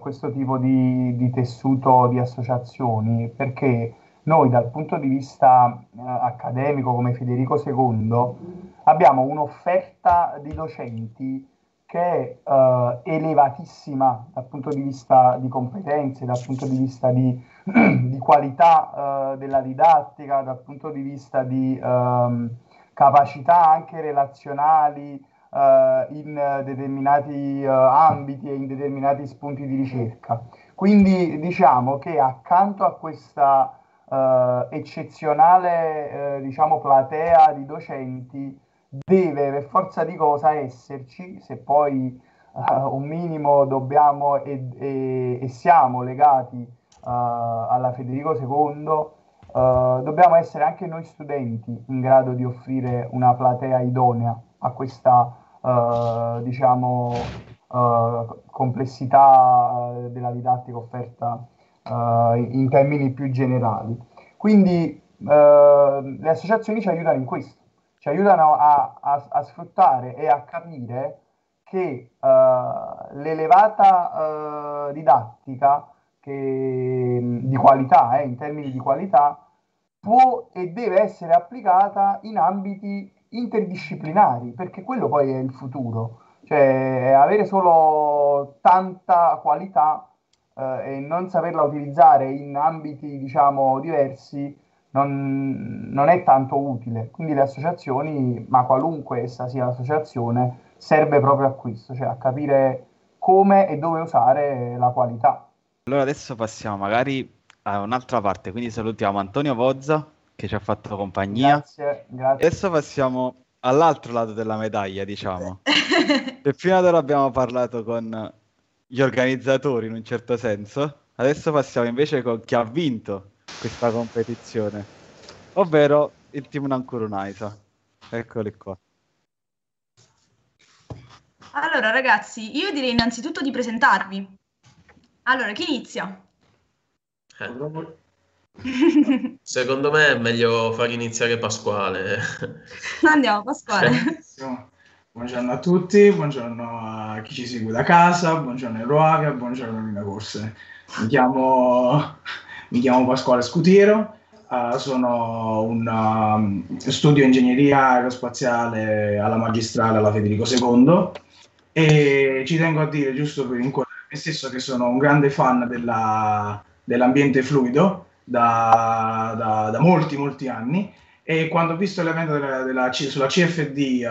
questo tipo di tessuto di associazioni, perché... Noi dal punto di vista accademico come Federico II abbiamo un'offerta di docenti che è elevatissima dal punto di vista di competenze, dal punto di vista di qualità della didattica, dal punto di vista di capacità anche relazionali in determinati ambiti e in determinati spunti di ricerca. Quindi diciamo che accanto a questa eccezionale diciamo platea di docenti deve per forza di cosa esserci, se poi un minimo dobbiamo e siamo legati alla Federico II, dobbiamo essere anche noi studenti in grado di offrire una platea idonea a questa diciamo complessità della didattica offerta in termini più generali. Quindi le associazioni ci aiutano in questo, ci aiutano a sfruttare e a capire che l'elevata didattica di qualità, in termini di qualità, può e deve essere applicata in ambiti interdisciplinari, perché quello poi è il futuro, cioè avere solo tanta qualità e non saperla utilizzare in ambiti, diciamo, diversi non è tanto utile. Quindi le associazioni, ma qualunque essa sia l'associazione, serve proprio a questo, cioè a capire come e dove usare la qualità. Allora adesso passiamo magari a un'altra parte, quindi salutiamo Antonio Vozza che ci ha fatto compagnia. Grazie, grazie. Adesso passiamo all'altro lato della medaglia, diciamo. E fino ad ora abbiamo parlato con gli organizzatori in un certo senso, adesso passiamo invece con chi ha vinto questa competizione, ovvero il team Nankurunaisa. Eccoli qua. Allora ragazzi, io direi innanzitutto di presentarvi. Allora, chi inizia? Secondo me è meglio far iniziare Pasquale. Andiamo, Pasquale. Buongiorno a tutti, buongiorno a chi ci segue da casa, buongiorno a Euroavia, buongiorno a UniNa Corse. Mi chiamo Pasquale Scutiero, sono un studio ingegneria aerospaziale alla magistrale alla Federico II e ci tengo a dire, giusto per inquadrare me stesso, che sono un grande fan dell'ambiente fluido da molti anni, e quando ho visto l'evento sulla CFD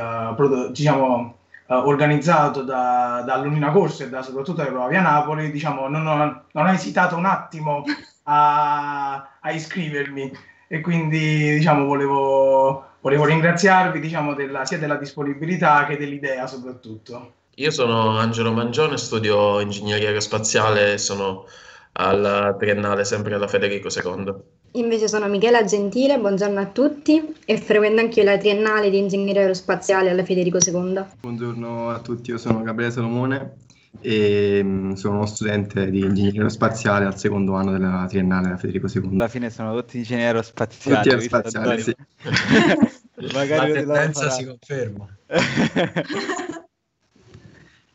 organizzato dall'Unina Corse e soprattutto da Euroavia Napoli, diciamo, non ho esitato un attimo a iscrivermi, e quindi diciamo volevo ringraziarvi, diciamo, sia della disponibilità che dell'idea soprattutto. Io sono Angelo Mangione, studio ingegneria aerospaziale e sono alla triennale sempre alla Federico II. Invece sono Michela Gentile, buongiorno a tutti, e frequento anch'io la triennale di ingegneria aerospaziale alla Federico II. Buongiorno a tutti, io sono Gabriele Salomone e sono uno studente di ingegneria aerospaziale al secondo anno della triennale della Federico II. Alla fine sono tutti ingegneri aerospaziali. Tutti aerospaziali, sì. Magari la tendenza si conferma.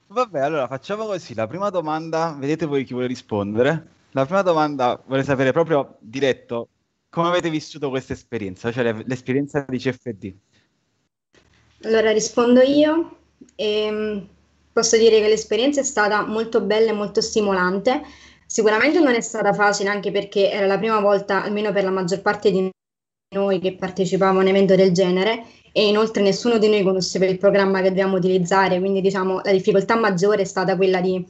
Vabbè, allora facciamo così, la prima domanda, vedete voi chi vuole rispondere. La prima domanda, vorrei sapere proprio diretto, come avete vissuto questa esperienza, cioè l'esperienza di CFD? Allora rispondo io, posso dire che l'esperienza è stata molto bella e molto stimolante. Sicuramente non è stata facile, anche perché era la prima volta, almeno per la maggior parte di noi, che partecipavamo a un evento del genere, e inoltre nessuno di noi conosceva il programma che dobbiamo utilizzare, quindi diciamo la difficoltà maggiore è stata quella di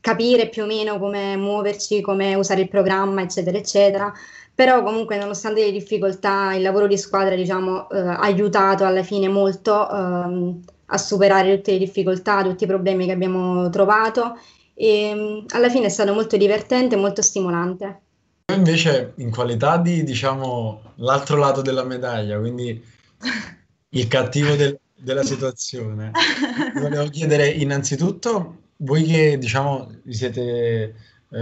capire più o meno come muoverci, come usare il programma, eccetera eccetera. Però comunque, nonostante le difficoltà, il lavoro di squadra, diciamo, ha aiutato alla fine molto a superare tutte le difficoltà, tutti i problemi che abbiamo trovato, e alla fine è stato molto divertente e molto stimolante. Io invece, in qualità di, diciamo, l'altro lato della medaglia, quindi il cattivo della situazione, volevo chiedere innanzitutto, voi che, diciamo, vi siete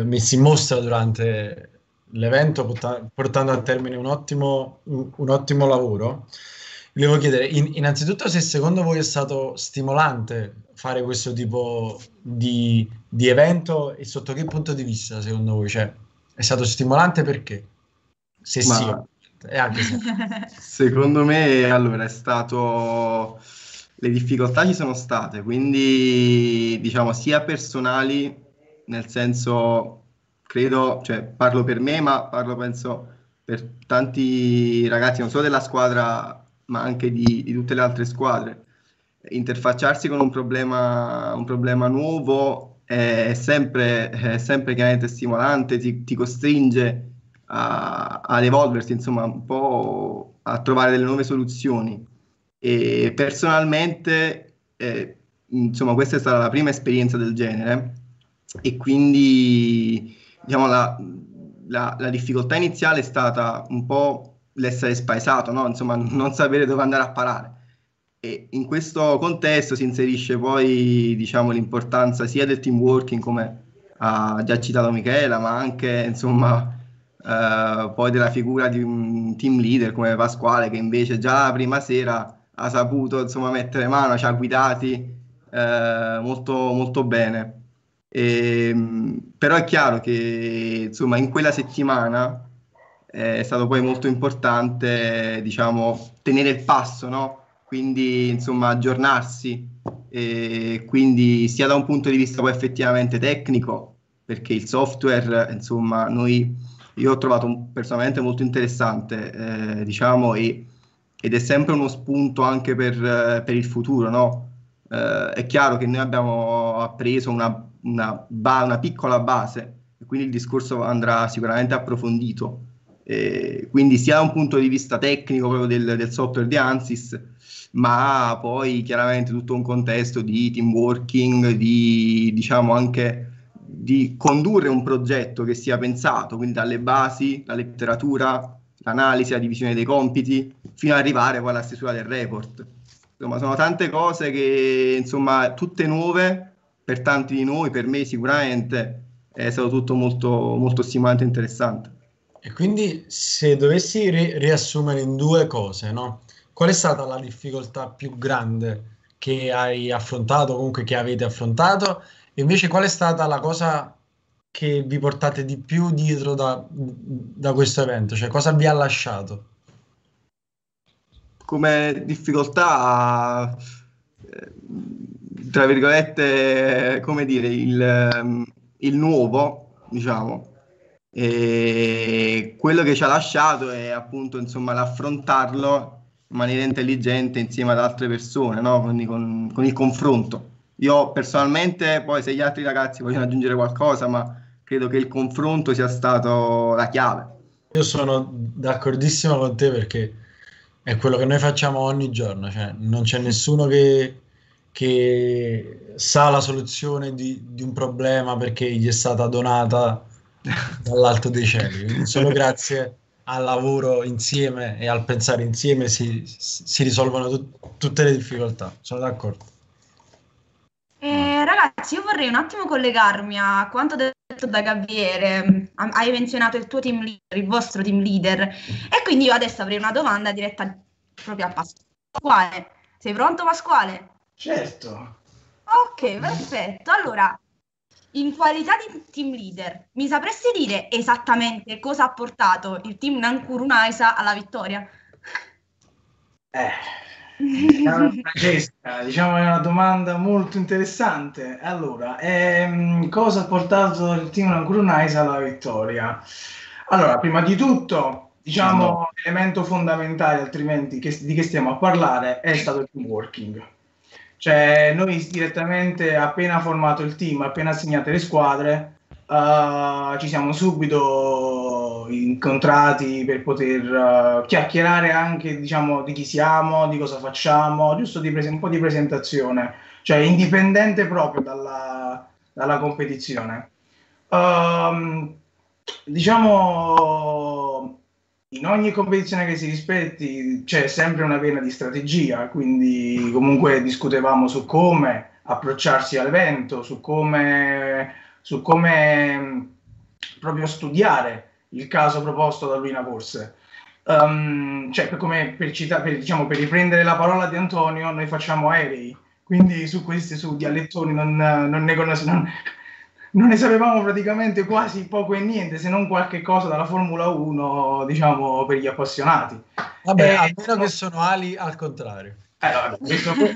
messi in mostra durante l'evento portando a termine un ottimo lavoro, volevo chiedere innanzitutto se secondo voi è stato stimolante fare questo tipo di evento, e sotto che punto di vista secondo voi, cioè, è stato stimolante perché? Se sì, e anche se. Secondo me, allora, è stato... Le difficoltà ci sono state, quindi diciamo sia personali, nel senso, credo, cioè parlo per me, ma parlo penso per tanti ragazzi, non solo della squadra, ma anche di tutte le altre squadre. Interfacciarsi con un problema nuovo è sempre chiaramente stimolante, ti costringe ad evolversi, insomma, un po' a trovare delle nuove soluzioni. E personalmente, insomma, questa è stata la prima esperienza del genere, e quindi diciamo la difficoltà iniziale è stata un po' l'essere spaesato, no? Insomma, non sapere dove andare a parare, e in questo contesto si inserisce poi, diciamo, l'importanza sia del team working, come ha già citato Michela, ma anche, insomma, poi della figura di un team leader come Pasquale, che invece già la prima sera ha saputo, insomma, mettere mano, ci ha guidati molto bene. Però è chiaro che, insomma, in quella settimana è stato poi molto importante, diciamo, tenere il passo, no? Quindi, insomma, aggiornarsi, quindi sia da un punto di vista poi effettivamente tecnico, perché il software, insomma, io ho trovato personalmente molto interessante, diciamo, ed è sempre uno spunto anche per il futuro, no? È chiaro che noi abbiamo appreso una piccola base, e quindi il discorso andrà sicuramente approfondito, quindi sia da un punto di vista tecnico proprio del software di Ansys, ma poi chiaramente tutto un contesto di team working, diciamo anche di condurre un progetto che sia pensato, quindi dalle basi, la letteratura, l'analisi, la divisione dei compiti, fino ad arrivare poi alla stesura del report. Insomma, sono tante cose che, insomma, tutte nuove per tanti di noi, per me sicuramente è stato tutto molto, molto stimolante e interessante. E quindi se dovessi riassumere in due cose, no? Qual è stata la difficoltà più grande che hai affrontato, comunque che avete affrontato? E invece qual è stata la cosa che vi portate di più dietro da questo evento? Cioè, cosa vi ha lasciato? Come difficoltà, tra virgolette, come dire, il nuovo, diciamo. E quello che ci ha lasciato è appunto, insomma, l'affrontarlo in maniera intelligente insieme ad altre persone, no? Quindi con il confronto. Io personalmente, poi se gli altri ragazzi vogliono aggiungere qualcosa, ma credo che il confronto sia stato la chiave. Io sono d'accordissimo con te, perché è quello che noi facciamo ogni giorno, cioè non c'è nessuno che sa la soluzione di un problema perché gli è stata donata dall'alto dei cieli, solo grazie al lavoro insieme e al pensare insieme si risolvono tutte le difficoltà. Sono d'accordo. Ragazzi, io vorrei un attimo collegarmi a quanto detto da Gabriele. Hai menzionato il tuo team leader, il vostro team leader, e quindi io adesso avrei una domanda diretta proprio a Pasquale. Sei pronto, Pasquale? Certo. Ok, perfetto. Allora, in qualità di team leader, mi sapresti dire esattamente cosa ha portato il team Nankurunaisa alla vittoria? Francesca, diciamo che è una domanda molto interessante. Allora, cosa ha portato il team Nankurunaisa alla vittoria? Allora, prima di tutto, diciamo, l'elemento fondamentale, altrimenti di che stiamo a parlare, è stato il team working. Cioè, noi direttamente, appena formato il team, appena assegnate le squadre, ci siamo subito incontrati per poter chiacchierare anche, diciamo, di chi siamo, di cosa facciamo, giusto un po' di presentazione, cioè indipendente proprio dalla competizione. Diciamo, in ogni competizione che si rispetti c'è sempre una vena di strategia, quindi comunque discutevamo su come approcciarsi all'evento, su come proprio studiare il caso proposto da UniNa Corse. Cioè, per riprendere la parola di Antonio, noi facciamo aerei, quindi su questi, su dialettoni non ne sapevamo praticamente quasi poco e niente, se non qualche cosa dalla Formula 1, diciamo, per gli appassionati. Vabbè, a meno che sono ali al contrario. Vabbè,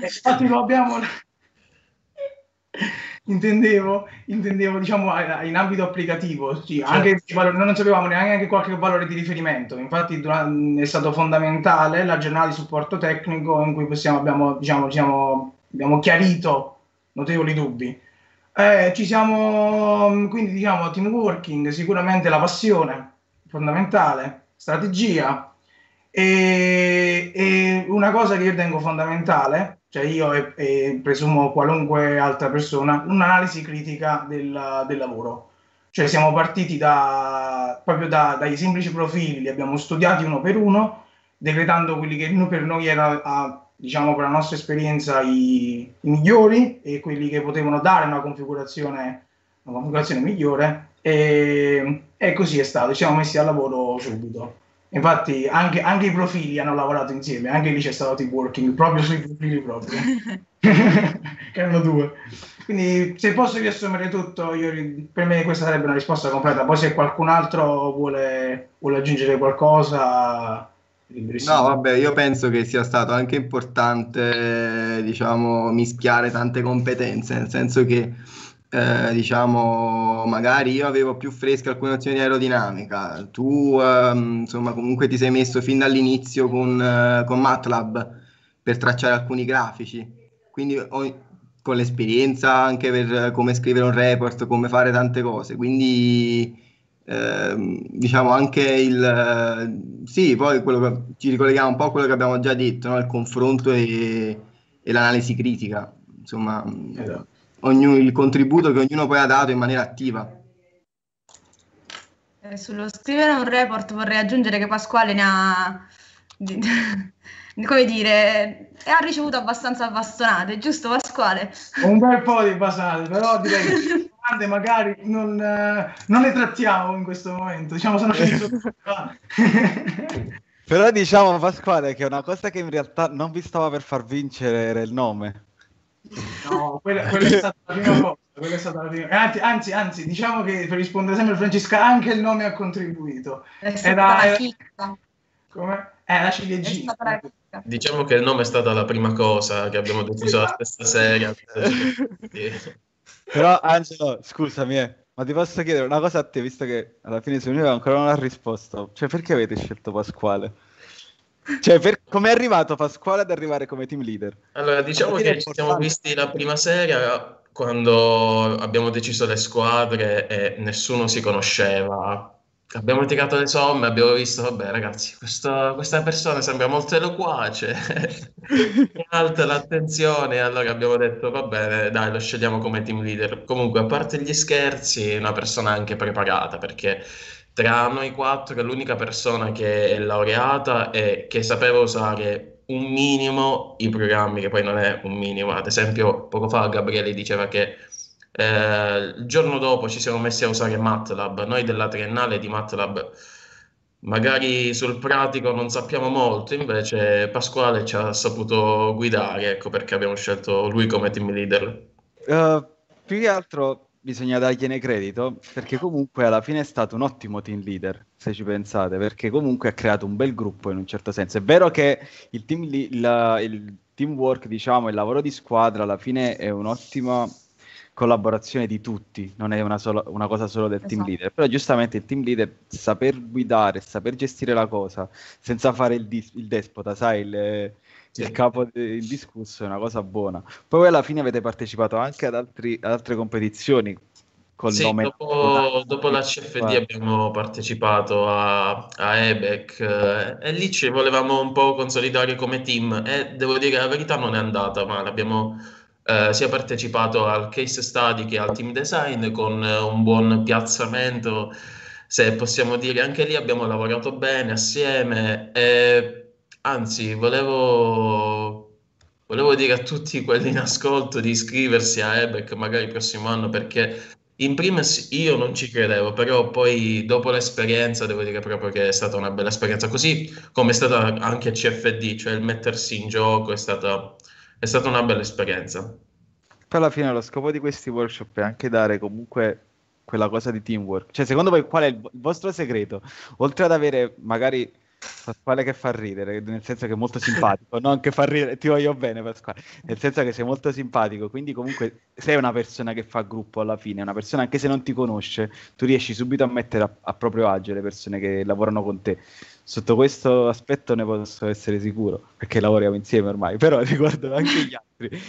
infatti lo abbiamo... Intendevo, diciamo, in ambito applicativo, sì, certo. Anche, non sapevamo neanche qualche valore di riferimento, infatti è stato fondamentale la giornata di supporto tecnico in cui abbiamo chiarito notevoli dubbi. Ci siamo, quindi, diciamo, team working, sicuramente la passione fondamentale, strategia e una cosa che io ritengo fondamentale, cioè io e presumo qualunque altra persona, un'analisi critica del lavoro. Cioè siamo partiti proprio dai semplici profili, li abbiamo studiati uno per uno, decretando quelli che per noi era, diciamo, per la nostra esperienza i migliori e quelli che potevano dare una configurazione migliore, e così è stato, ci siamo messi al lavoro subito. Infatti anche i profili hanno lavorato insieme, anche lì c'è stato team working, proprio sui profili proprio, che erano due. Quindi se posso riassumere tutto, per me questa sarebbe una risposta completa, poi se qualcun altro vuole aggiungere qualcosa... No, vabbè, io penso che sia stato anche importante, diciamo, mischiare tante competenze, nel senso che diciamo, magari io avevo più fresche alcune nozioni di aerodinamica, tu insomma comunque ti sei messo fin dall'inizio con MATLAB per tracciare alcuni grafici, quindi con l'esperienza anche per come scrivere un report, come fare tante cose, quindi diciamo anche il sì, poi quello che, ci ricolleghiamo un po' a quello che abbiamo già detto, no? Il confronto e l'analisi critica, insomma, esatto. Il contributo che ognuno poi ha dato in maniera attiva. Sullo scrivere un report vorrei aggiungere che Pasquale ne ha come dire, ha ricevuto abbastanza bastonate, giusto Pasquale? Un bel po' di bastonate, però direi che magari non le trattiamo in questo momento, diciamo, sono però diciamo Pasquale che è una cosa che in realtà non vi stava per far vincere era il nome. No, quella è stata la prima cosa, quella è stata la prima. Anzi, diciamo che per rispondere sempre a Francesca, anche il nome ha contribuito. Era la ciliegina. Diciamo che il nome è stata la prima cosa che abbiamo deciso la stessa sera. Però Angelo, scusami, ma ti posso chiedere una cosa a te, visto che alla fine Sunio ancora non ha risposto, cioè perché avete scelto Pasquale? Cioè, come è arrivato Pasquale ad arrivare come team leader? Allora, diciamo che ci siamo visti la prima sera quando abbiamo deciso le squadre e nessuno si conosceva. Abbiamo tirato le somme, abbiamo visto, vabbè ragazzi, questa persona sembra molto eloquace, alta l'attenzione, allora abbiamo detto, va bene, dai, lo scegliamo come team leader. Comunque, a parte gli scherzi, è una persona anche preparata, perché tra noi quattro è l'unica persona che è laureata e che sapeva usare un minimo i programmi, che poi non è un minimo. Ad esempio, poco fa Gabriele diceva che il giorno dopo ci siamo messi a usare MATLAB, noi della triennale di MATLAB magari sul pratico non sappiamo molto, invece Pasquale ci ha saputo guidare, ecco perché abbiamo scelto lui come team leader. Più che altro bisogna dargliene credito, perché comunque alla fine è stato un ottimo team leader, se ci pensate, perché comunque ha creato un bel gruppo in un certo senso. È vero che il teamwork, diciamo, il lavoro di squadra alla fine è un'ottima collaborazione di tutti, non è una cosa solo del team leader, però giustamente il team leader saper guidare, saper gestire la cosa senza fare il despota, sai, il capo indiscusso è una cosa buona. Poi voi alla fine avete partecipato anche ad altre competizioni col nome. Dopo la CFD abbiamo partecipato a Ebec e lì ci volevamo un po' consolidare come team e devo dire la verità non è andata male, abbiamo si è partecipato al case study che al team design con un buon piazzamento, se possiamo dire, anche lì abbiamo lavorato bene assieme e, anzi, volevo dire a tutti quelli in ascolto di iscriversi a Ebec magari il prossimo anno, perché in primis io non ci credevo, però poi dopo l'esperienza devo dire proprio che è stata una bella esperienza, così come è stata anche il CFD, cioè il mettersi in gioco è stata una bella esperienza. Poi alla fine lo scopo di questi workshop è anche dare comunque quella cosa di teamwork. Cioè, secondo voi qual è il vostro segreto? Oltre ad avere magari Pasquale che fa ridere, nel senso che è molto simpatico, non che fa ridere, ti voglio bene Pasquale, nel senso che sei molto simpatico, quindi comunque sei una persona che fa gruppo alla fine, una persona anche se non ti conosce, tu riesci subito a mettere a proprio agio le persone che lavorano con te. Sotto questo aspetto ne posso essere sicuro, perché lavoriamo insieme ormai, però riguardo anche gli altri.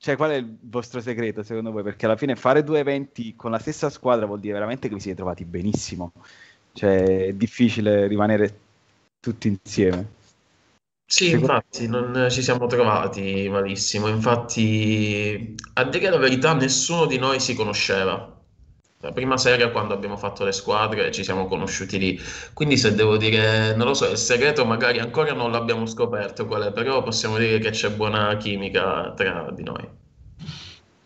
Cioè, qual è il vostro segreto, secondo voi? Perché alla fine fare due eventi con la stessa squadra vuol dire veramente che vi siete trovati benissimo. Cioè, è difficile rimanere tutti insieme. Sì, infatti, non ci siamo trovati malissimo. Infatti, a dire la verità, nessuno di noi si conosceva. La prima sera quando abbiamo fatto le squadre ci siamo conosciuti lì, quindi se devo dire, non lo so, il segreto magari ancora non l'abbiamo scoperto qual è, però possiamo dire che c'è buona chimica tra di noi.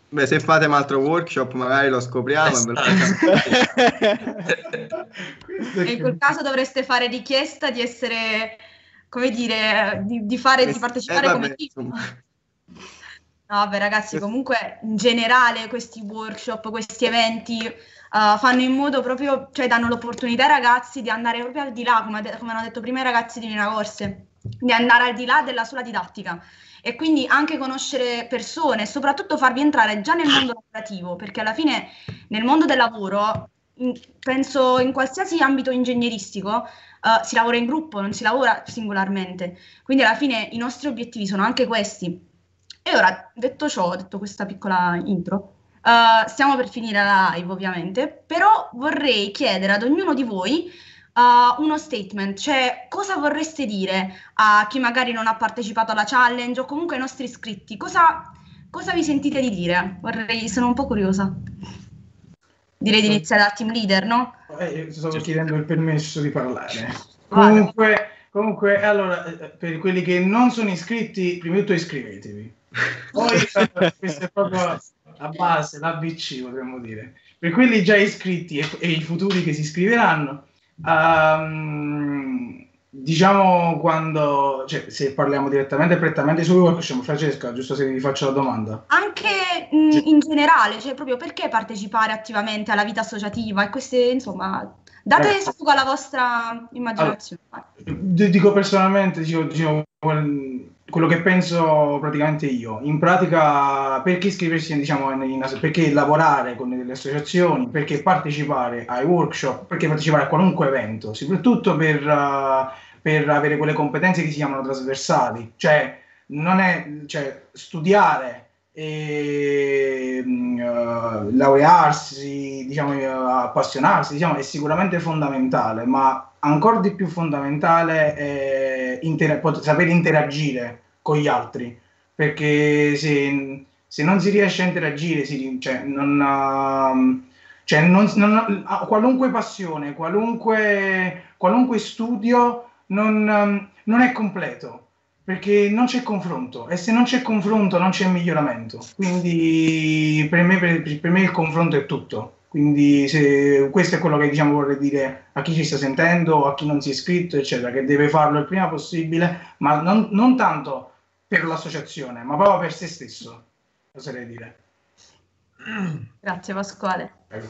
Beh, se fate un altro workshop magari lo scopriamo. E in quel caso dovreste fare richiesta di essere, come dire, di partecipare come team. No, beh, ragazzi, comunque in generale questi workshop, questi eventi fanno in modo proprio, cioè danno l'opportunità ai ragazzi di andare proprio al di là, come hanno detto prima i ragazzi di UniNa Corse, di andare al di là della sola didattica e quindi anche conoscere persone e soprattutto farvi entrare già nel mondo lavorativo, perché alla fine nel mondo del lavoro, penso in qualsiasi ambito ingegneristico, si lavora in gruppo, non si lavora singolarmente, quindi alla fine i nostri obiettivi sono anche questi. E ora, detto ciò, detto questa piccola intro, stiamo per finire la live ovviamente, però vorrei chiedere ad ognuno di voi uno statement, cioè cosa vorreste dire a chi magari non ha partecipato alla challenge o comunque ai nostri iscritti, cosa vi sentite di dire? Sono un po' curiosa. Direi di iniziare dal team leader, no? Io stavo chiedendo il permesso di parlare. Vale. Comunque, allora, per quelli che non sono iscritti, prima di tutto iscrivetevi. Poi questa è proprio la base, l'ABC potremmo dire. Per quelli già iscritti e i futuri che si iscriveranno, diciamo quando, cioè se parliamo direttamente e prettamente sui workshop, Francesca, giusto se vi faccio la domanda? Anche in generale, cioè proprio perché partecipare attivamente alla vita associativa e queste, insomma, date sfogo alla vostra immaginazione. Allora, dico personalmente, dicevo quello che penso praticamente io. In pratica, perché iscriversi, diciamo, perché lavorare con delle associazioni, perché partecipare ai workshop, perché partecipare a qualunque evento, soprattutto per avere quelle competenze che si chiamano trasversali, cioè, studiare e laurearsi, diciamo, appassionarsi, diciamo, è sicuramente fondamentale, ma ancora di più fondamentale è saper interagire con gli altri, perché se non si riesce a interagire, qualunque passione, qualunque studio non è completo, perché non c'è confronto, e se non c'è confronto non c'è miglioramento, quindi per me il confronto è tutto. Quindi questo è quello che, diciamo, vorrei dire a chi ci sta sentendo, a chi non si è iscritto, eccetera, che deve farlo il prima possibile, ma non tanto per l'associazione, ma proprio per se stesso, oserei dire. Grazie Pasquale. Prego.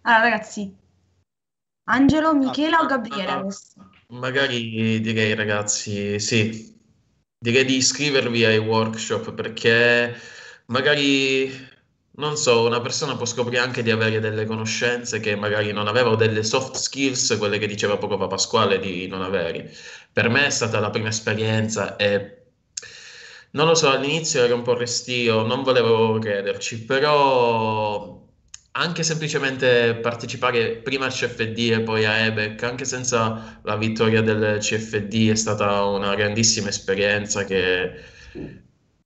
Allora ragazzi, Angelo, Michela o Gabriele? Magari direi, ragazzi, sì, direi di iscrivervi ai workshop, perché magari, non so, una persona può scoprire anche di avere delle conoscenze che magari non aveva, o delle soft skills, quelle che diceva poco fa Pasquale, di non avere. Per me è stata la prima esperienza e non lo so, all'inizio ero un po' restio, non volevo crederci, però anche semplicemente partecipare prima al CFD e poi a Ebec, anche senza la vittoria del CFD, è stata una grandissima esperienza che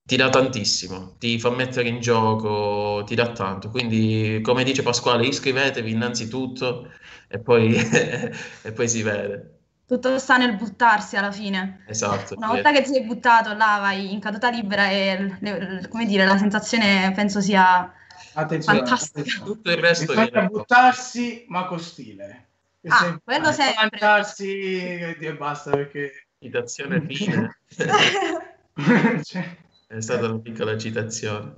ti dà tantissimo, ti fa mettere in gioco, ti dà tanto. Quindi, come dice Pasquale, iscrivetevi innanzitutto e poi si vede. Tutto sta nel buttarsi alla fine. Esatto. Una volta che ti sei buttato là, vai in caduta libera e, come dire, la sensazione penso sia fantastica. Tutto il resto bisogna buttarsi, ma con stile. E quello sempre. Buttarsi e basta, perché citazione fine. È stata una piccola citazione.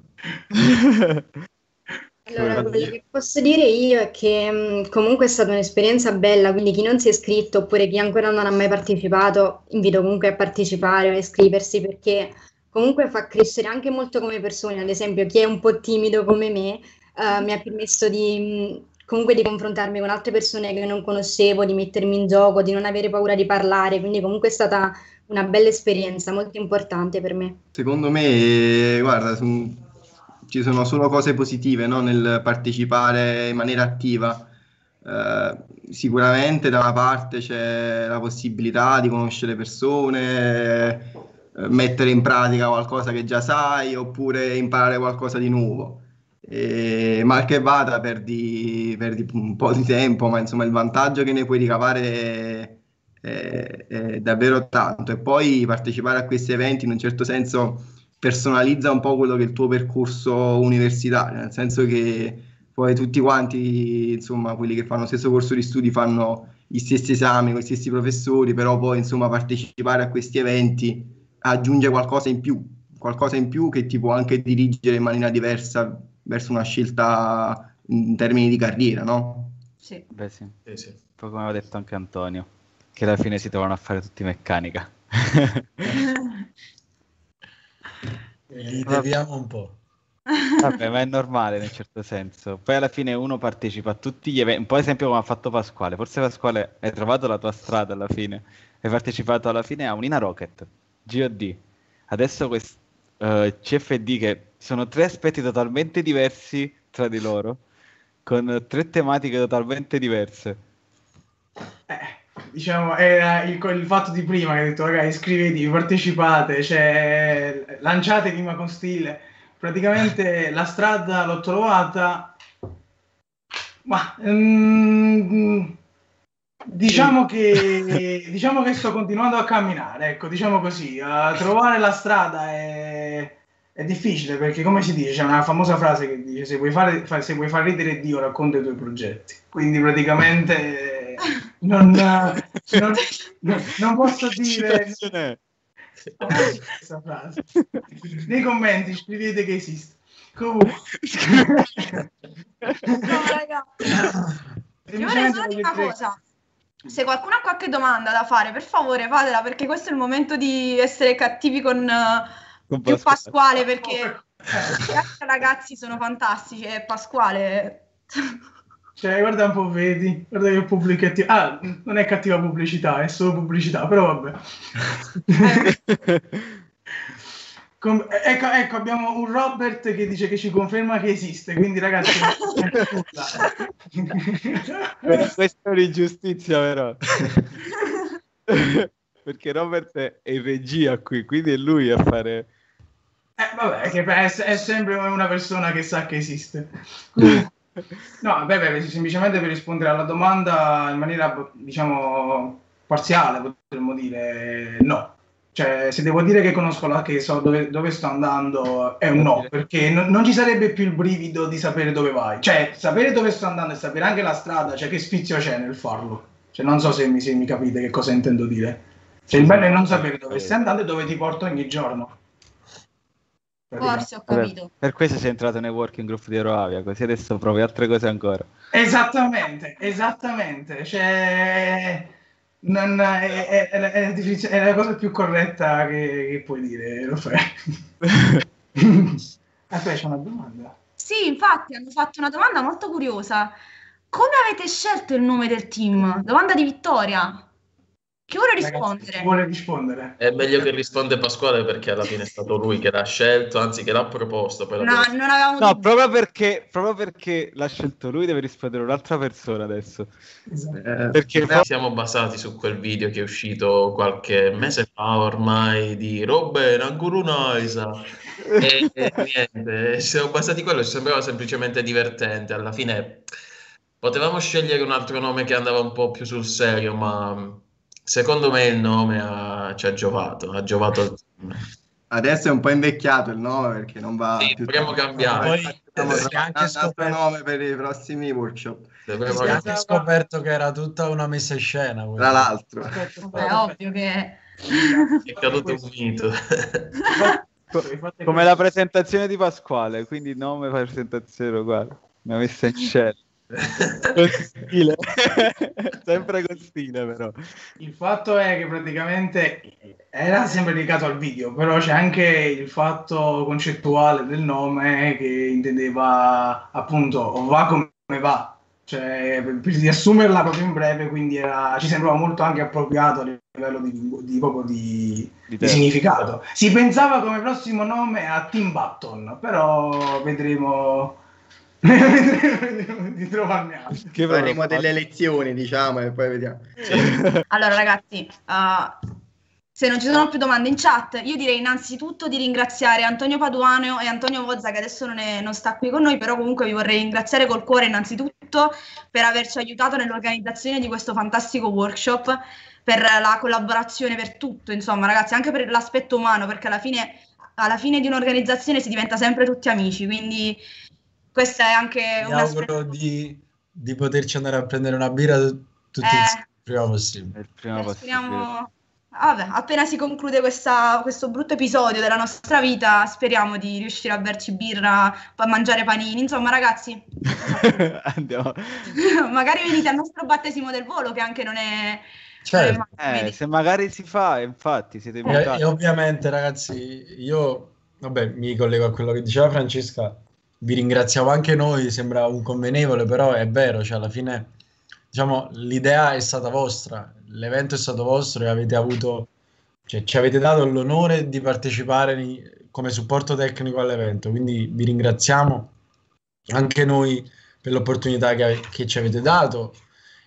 Allora, quello che posso dire io è che comunque è stata un'esperienza bella, quindi chi non si è iscritto oppure chi ancora non ha mai partecipato, invito comunque a partecipare o a iscriversi, perché comunque fa crescere anche molto come persone. Ad esempio, chi è un po' timido come me mi ha permesso di comunque di confrontarmi con altre persone che non conoscevo, di mettermi in gioco, di non avere paura di parlare, quindi comunque è stata una bella esperienza, molto importante per me. Secondo me, guarda, ci sono solo cose positive, no? Nel partecipare in maniera attiva. Sicuramente da una parte c'è la possibilità di conoscere persone, mettere in pratica qualcosa che già sai, oppure imparare qualcosa di nuovo. Mal che vada perdi un po' di tempo, ma insomma il vantaggio che ne puoi ricavare è davvero tanto, e poi partecipare a questi eventi in un certo senso personalizza un po' quello che è il tuo percorso universitario, nel senso che poi tutti quanti, insomma, quelli che fanno lo stesso corso di studi fanno gli stessi esami con gli stessi professori, però poi, insomma, partecipare a questi eventi aggiunge qualcosa in più che ti può anche dirigere in maniera diversa verso una scelta in termini di carriera, no? Sì. Beh, sì. Come aveva detto anche Antonio, che alla fine si trovano a fare tutti meccanica. Li beviamo un po'. Vabbè, ma è normale in un certo senso. Poi alla fine uno partecipa a tutti gli eventi, un po' esempio come ha fatto Pasquale. Forse Pasquale hai trovato la tua strada alla fine. Hai partecipato alla fine a Unina Rocket, GOD. Adesso questo CFD, che sono tre aspetti totalmente diversi tra di loro, con tre tematiche totalmente diverse. Diciamo, era il fatto di prima che hai detto, ragazzi, iscrivetevi, partecipate, cioè, lanciatevi ma con stile. Praticamente la strada l'ho trovata, ma diciamo che sto continuando a camminare, ecco, diciamo così. Trovare la strada è difficile, perché come si dice, c'è una famosa frase che dice: se vuoi far ridere Dio, racconta i tuoi progetti. Quindi praticamente non posso dire... frase. Nei commenti scrivete che esiste. Comunque, no, ragazzi, io vorrei solo dire una cosa: se qualcuno ha qualche domanda da fare, per favore fatela, perché questo è il momento di essere cattivi con più Pasquale, perché gli altri ragazzi sono fantastici e Pasquale cioè, guarda un po', vedi, guarda che il pubblico è attivo. Ah, non è cattiva pubblicità, è solo pubblicità, però vabbè. Ecco, abbiamo un Robert che dice che ci conferma che esiste, quindi ragazzi... Questa è un'ingiustizia, però. Perché Robert è in regia qui, quindi è lui a fare... vabbè, che è sempre una persona che sa che esiste. Quindi... No, beh, semplicemente per rispondere alla domanda in maniera, diciamo, parziale, potremmo dire no. Cioè, se devo dire che conosco che so dove sto andando, è un no, perché non ci sarebbe più il brivido di sapere dove vai. Cioè, sapere dove sto andando e sapere anche la strada, cioè che sfizio c'è nel farlo. Cioè, non so se mi capite che cosa intendo dire. Cioè, il bello è non sapere dove stai andando e dove ti porto ogni giorno. Forse ho capito. Vabbè, per questo sei entrato nei working group di Euroavia, così adesso provi altre cose ancora. Esattamente. Cioè, è la cosa più corretta che puoi dire, lo fai. Aspetta, c'è una domanda. Sì, infatti hanno fatto una domanda molto curiosa. Come avete scelto il nome del team? Domanda di Vittoria. Chi vuole rispondere? Ragazzi, vuole rispondere? È meglio che risponde Pasquale, perché alla fine è stato lui che l'ha scelto, anzi che l'ha proposto. Per no, proprio perché l'ha scelto lui deve rispondere un'altra persona adesso. Esatto. Perché noi siamo basati su quel video che è uscito qualche mese fa ormai di Robin, Nankurunaisa. e niente, siamo basati quello, ci sembrava semplicemente divertente. Alla fine potevamo scegliere un altro nome che andava un po' più sul serio, ma... Secondo me il nome ci ha giovato. Adesso è un po' invecchiato il nome, perché non va più. Dovremmo cambiare. Poi altro nome per i prossimi workshop. Abbiamo anche scoperto che era tutta una messa in scena. Tra l'altro. È ovvio che è caduto un mito. Come la presentazione di Pasquale, quindi nome e presentazione uguale. Una messa in scena. Con stile. Sempre con stile, però il fatto è che praticamente era sempre dedicato al video, però c'è anche il fatto concettuale del nome che intendeva appunto o va come va, cioè per riassumerla proprio in breve, quindi ci sembrava molto anche appropriato a livello di significato. Si pensava come prossimo nome a Tim Button, però vedremo di trovarne altri. Che faremo delle lezioni, diciamo, e poi vediamo. Allora ragazzi, se non ci sono più domande in chat, io direi innanzitutto di ringraziare Antonio Paduano e Antonio Vozza, che adesso non sta qui con noi, però comunque vi vorrei ringraziare col cuore innanzitutto per averci aiutato nell'organizzazione di questo fantastico workshop, per la collaborazione, per tutto, insomma ragazzi, anche per l'aspetto umano, perché alla fine di un'organizzazione si diventa sempre tutti amici, quindi questa è anche un auguro di poterci andare a prendere una birra tutti insieme il prima possibile. Speriamo... Vabbè, appena si conclude questo brutto episodio della nostra vita, speriamo di riuscire a berci birra, a mangiare panini, insomma ragazzi. Andiamo. Magari venite al nostro battesimo del volo, che anche non è Certo. Se magari si fa, infatti siete e ovviamente ragazzi, io vabbè, mi collego a quello che diceva Francesca, vi ringraziamo anche noi, sembra un convenevole, però è vero, cioè alla fine diciamo l'idea è stata vostra, l'evento è stato vostro e avete avuto, cioè, ci avete dato l'onore di partecipare come supporto tecnico all'evento, quindi vi ringraziamo anche noi per l'opportunità che ci avete dato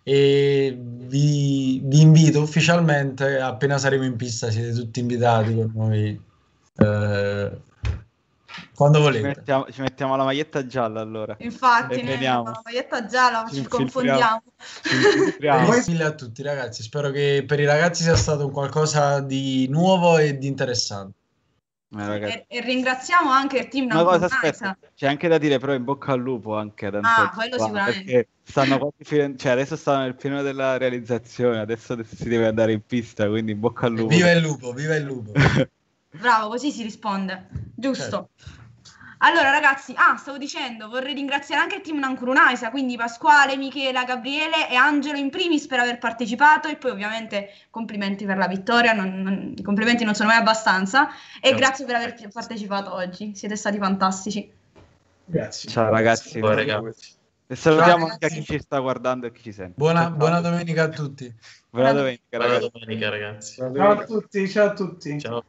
e vi invito ufficialmente, appena saremo in pista siete tutti invitati con noi, quando volete. Ci mettiamo la maglietta gialla, allora. Infatti, noi mettiamo la maglietta gialla, ci confondiamo. Grazie mille a tutti ragazzi, spero che per i ragazzi sia stato un qualcosa di nuovo e di interessante. E ringraziamo anche il team Nankurunaisa. C'è anche da dire però in bocca al lupo anche ad Antonio, quello sicuramente, stanno quasi, cioè adesso stanno nel pieno della realizzazione, adesso si deve andare in pista, quindi in bocca al lupo. Viva il lupo, viva il lupo. Bravo, così si risponde, giusto, certo. Allora ragazzi, stavo dicendo, vorrei ringraziare anche il team Nankurunaisa, quindi Pasquale, Michela, Gabriele e Angelo in primis per aver partecipato e poi ovviamente complimenti per la vittoria, i complimenti non sono mai abbastanza e ciao. Grazie per aver partecipato oggi, siete stati fantastici. Grazie. Ciao ragazzi. Ciao, ragazzi. E salutiamo anche a chi ci sta guardando e chi ci sente. Buona domenica a tutti. Buona domenica ragazzi. Ciao a tutti, ciao a tutti. Ciao.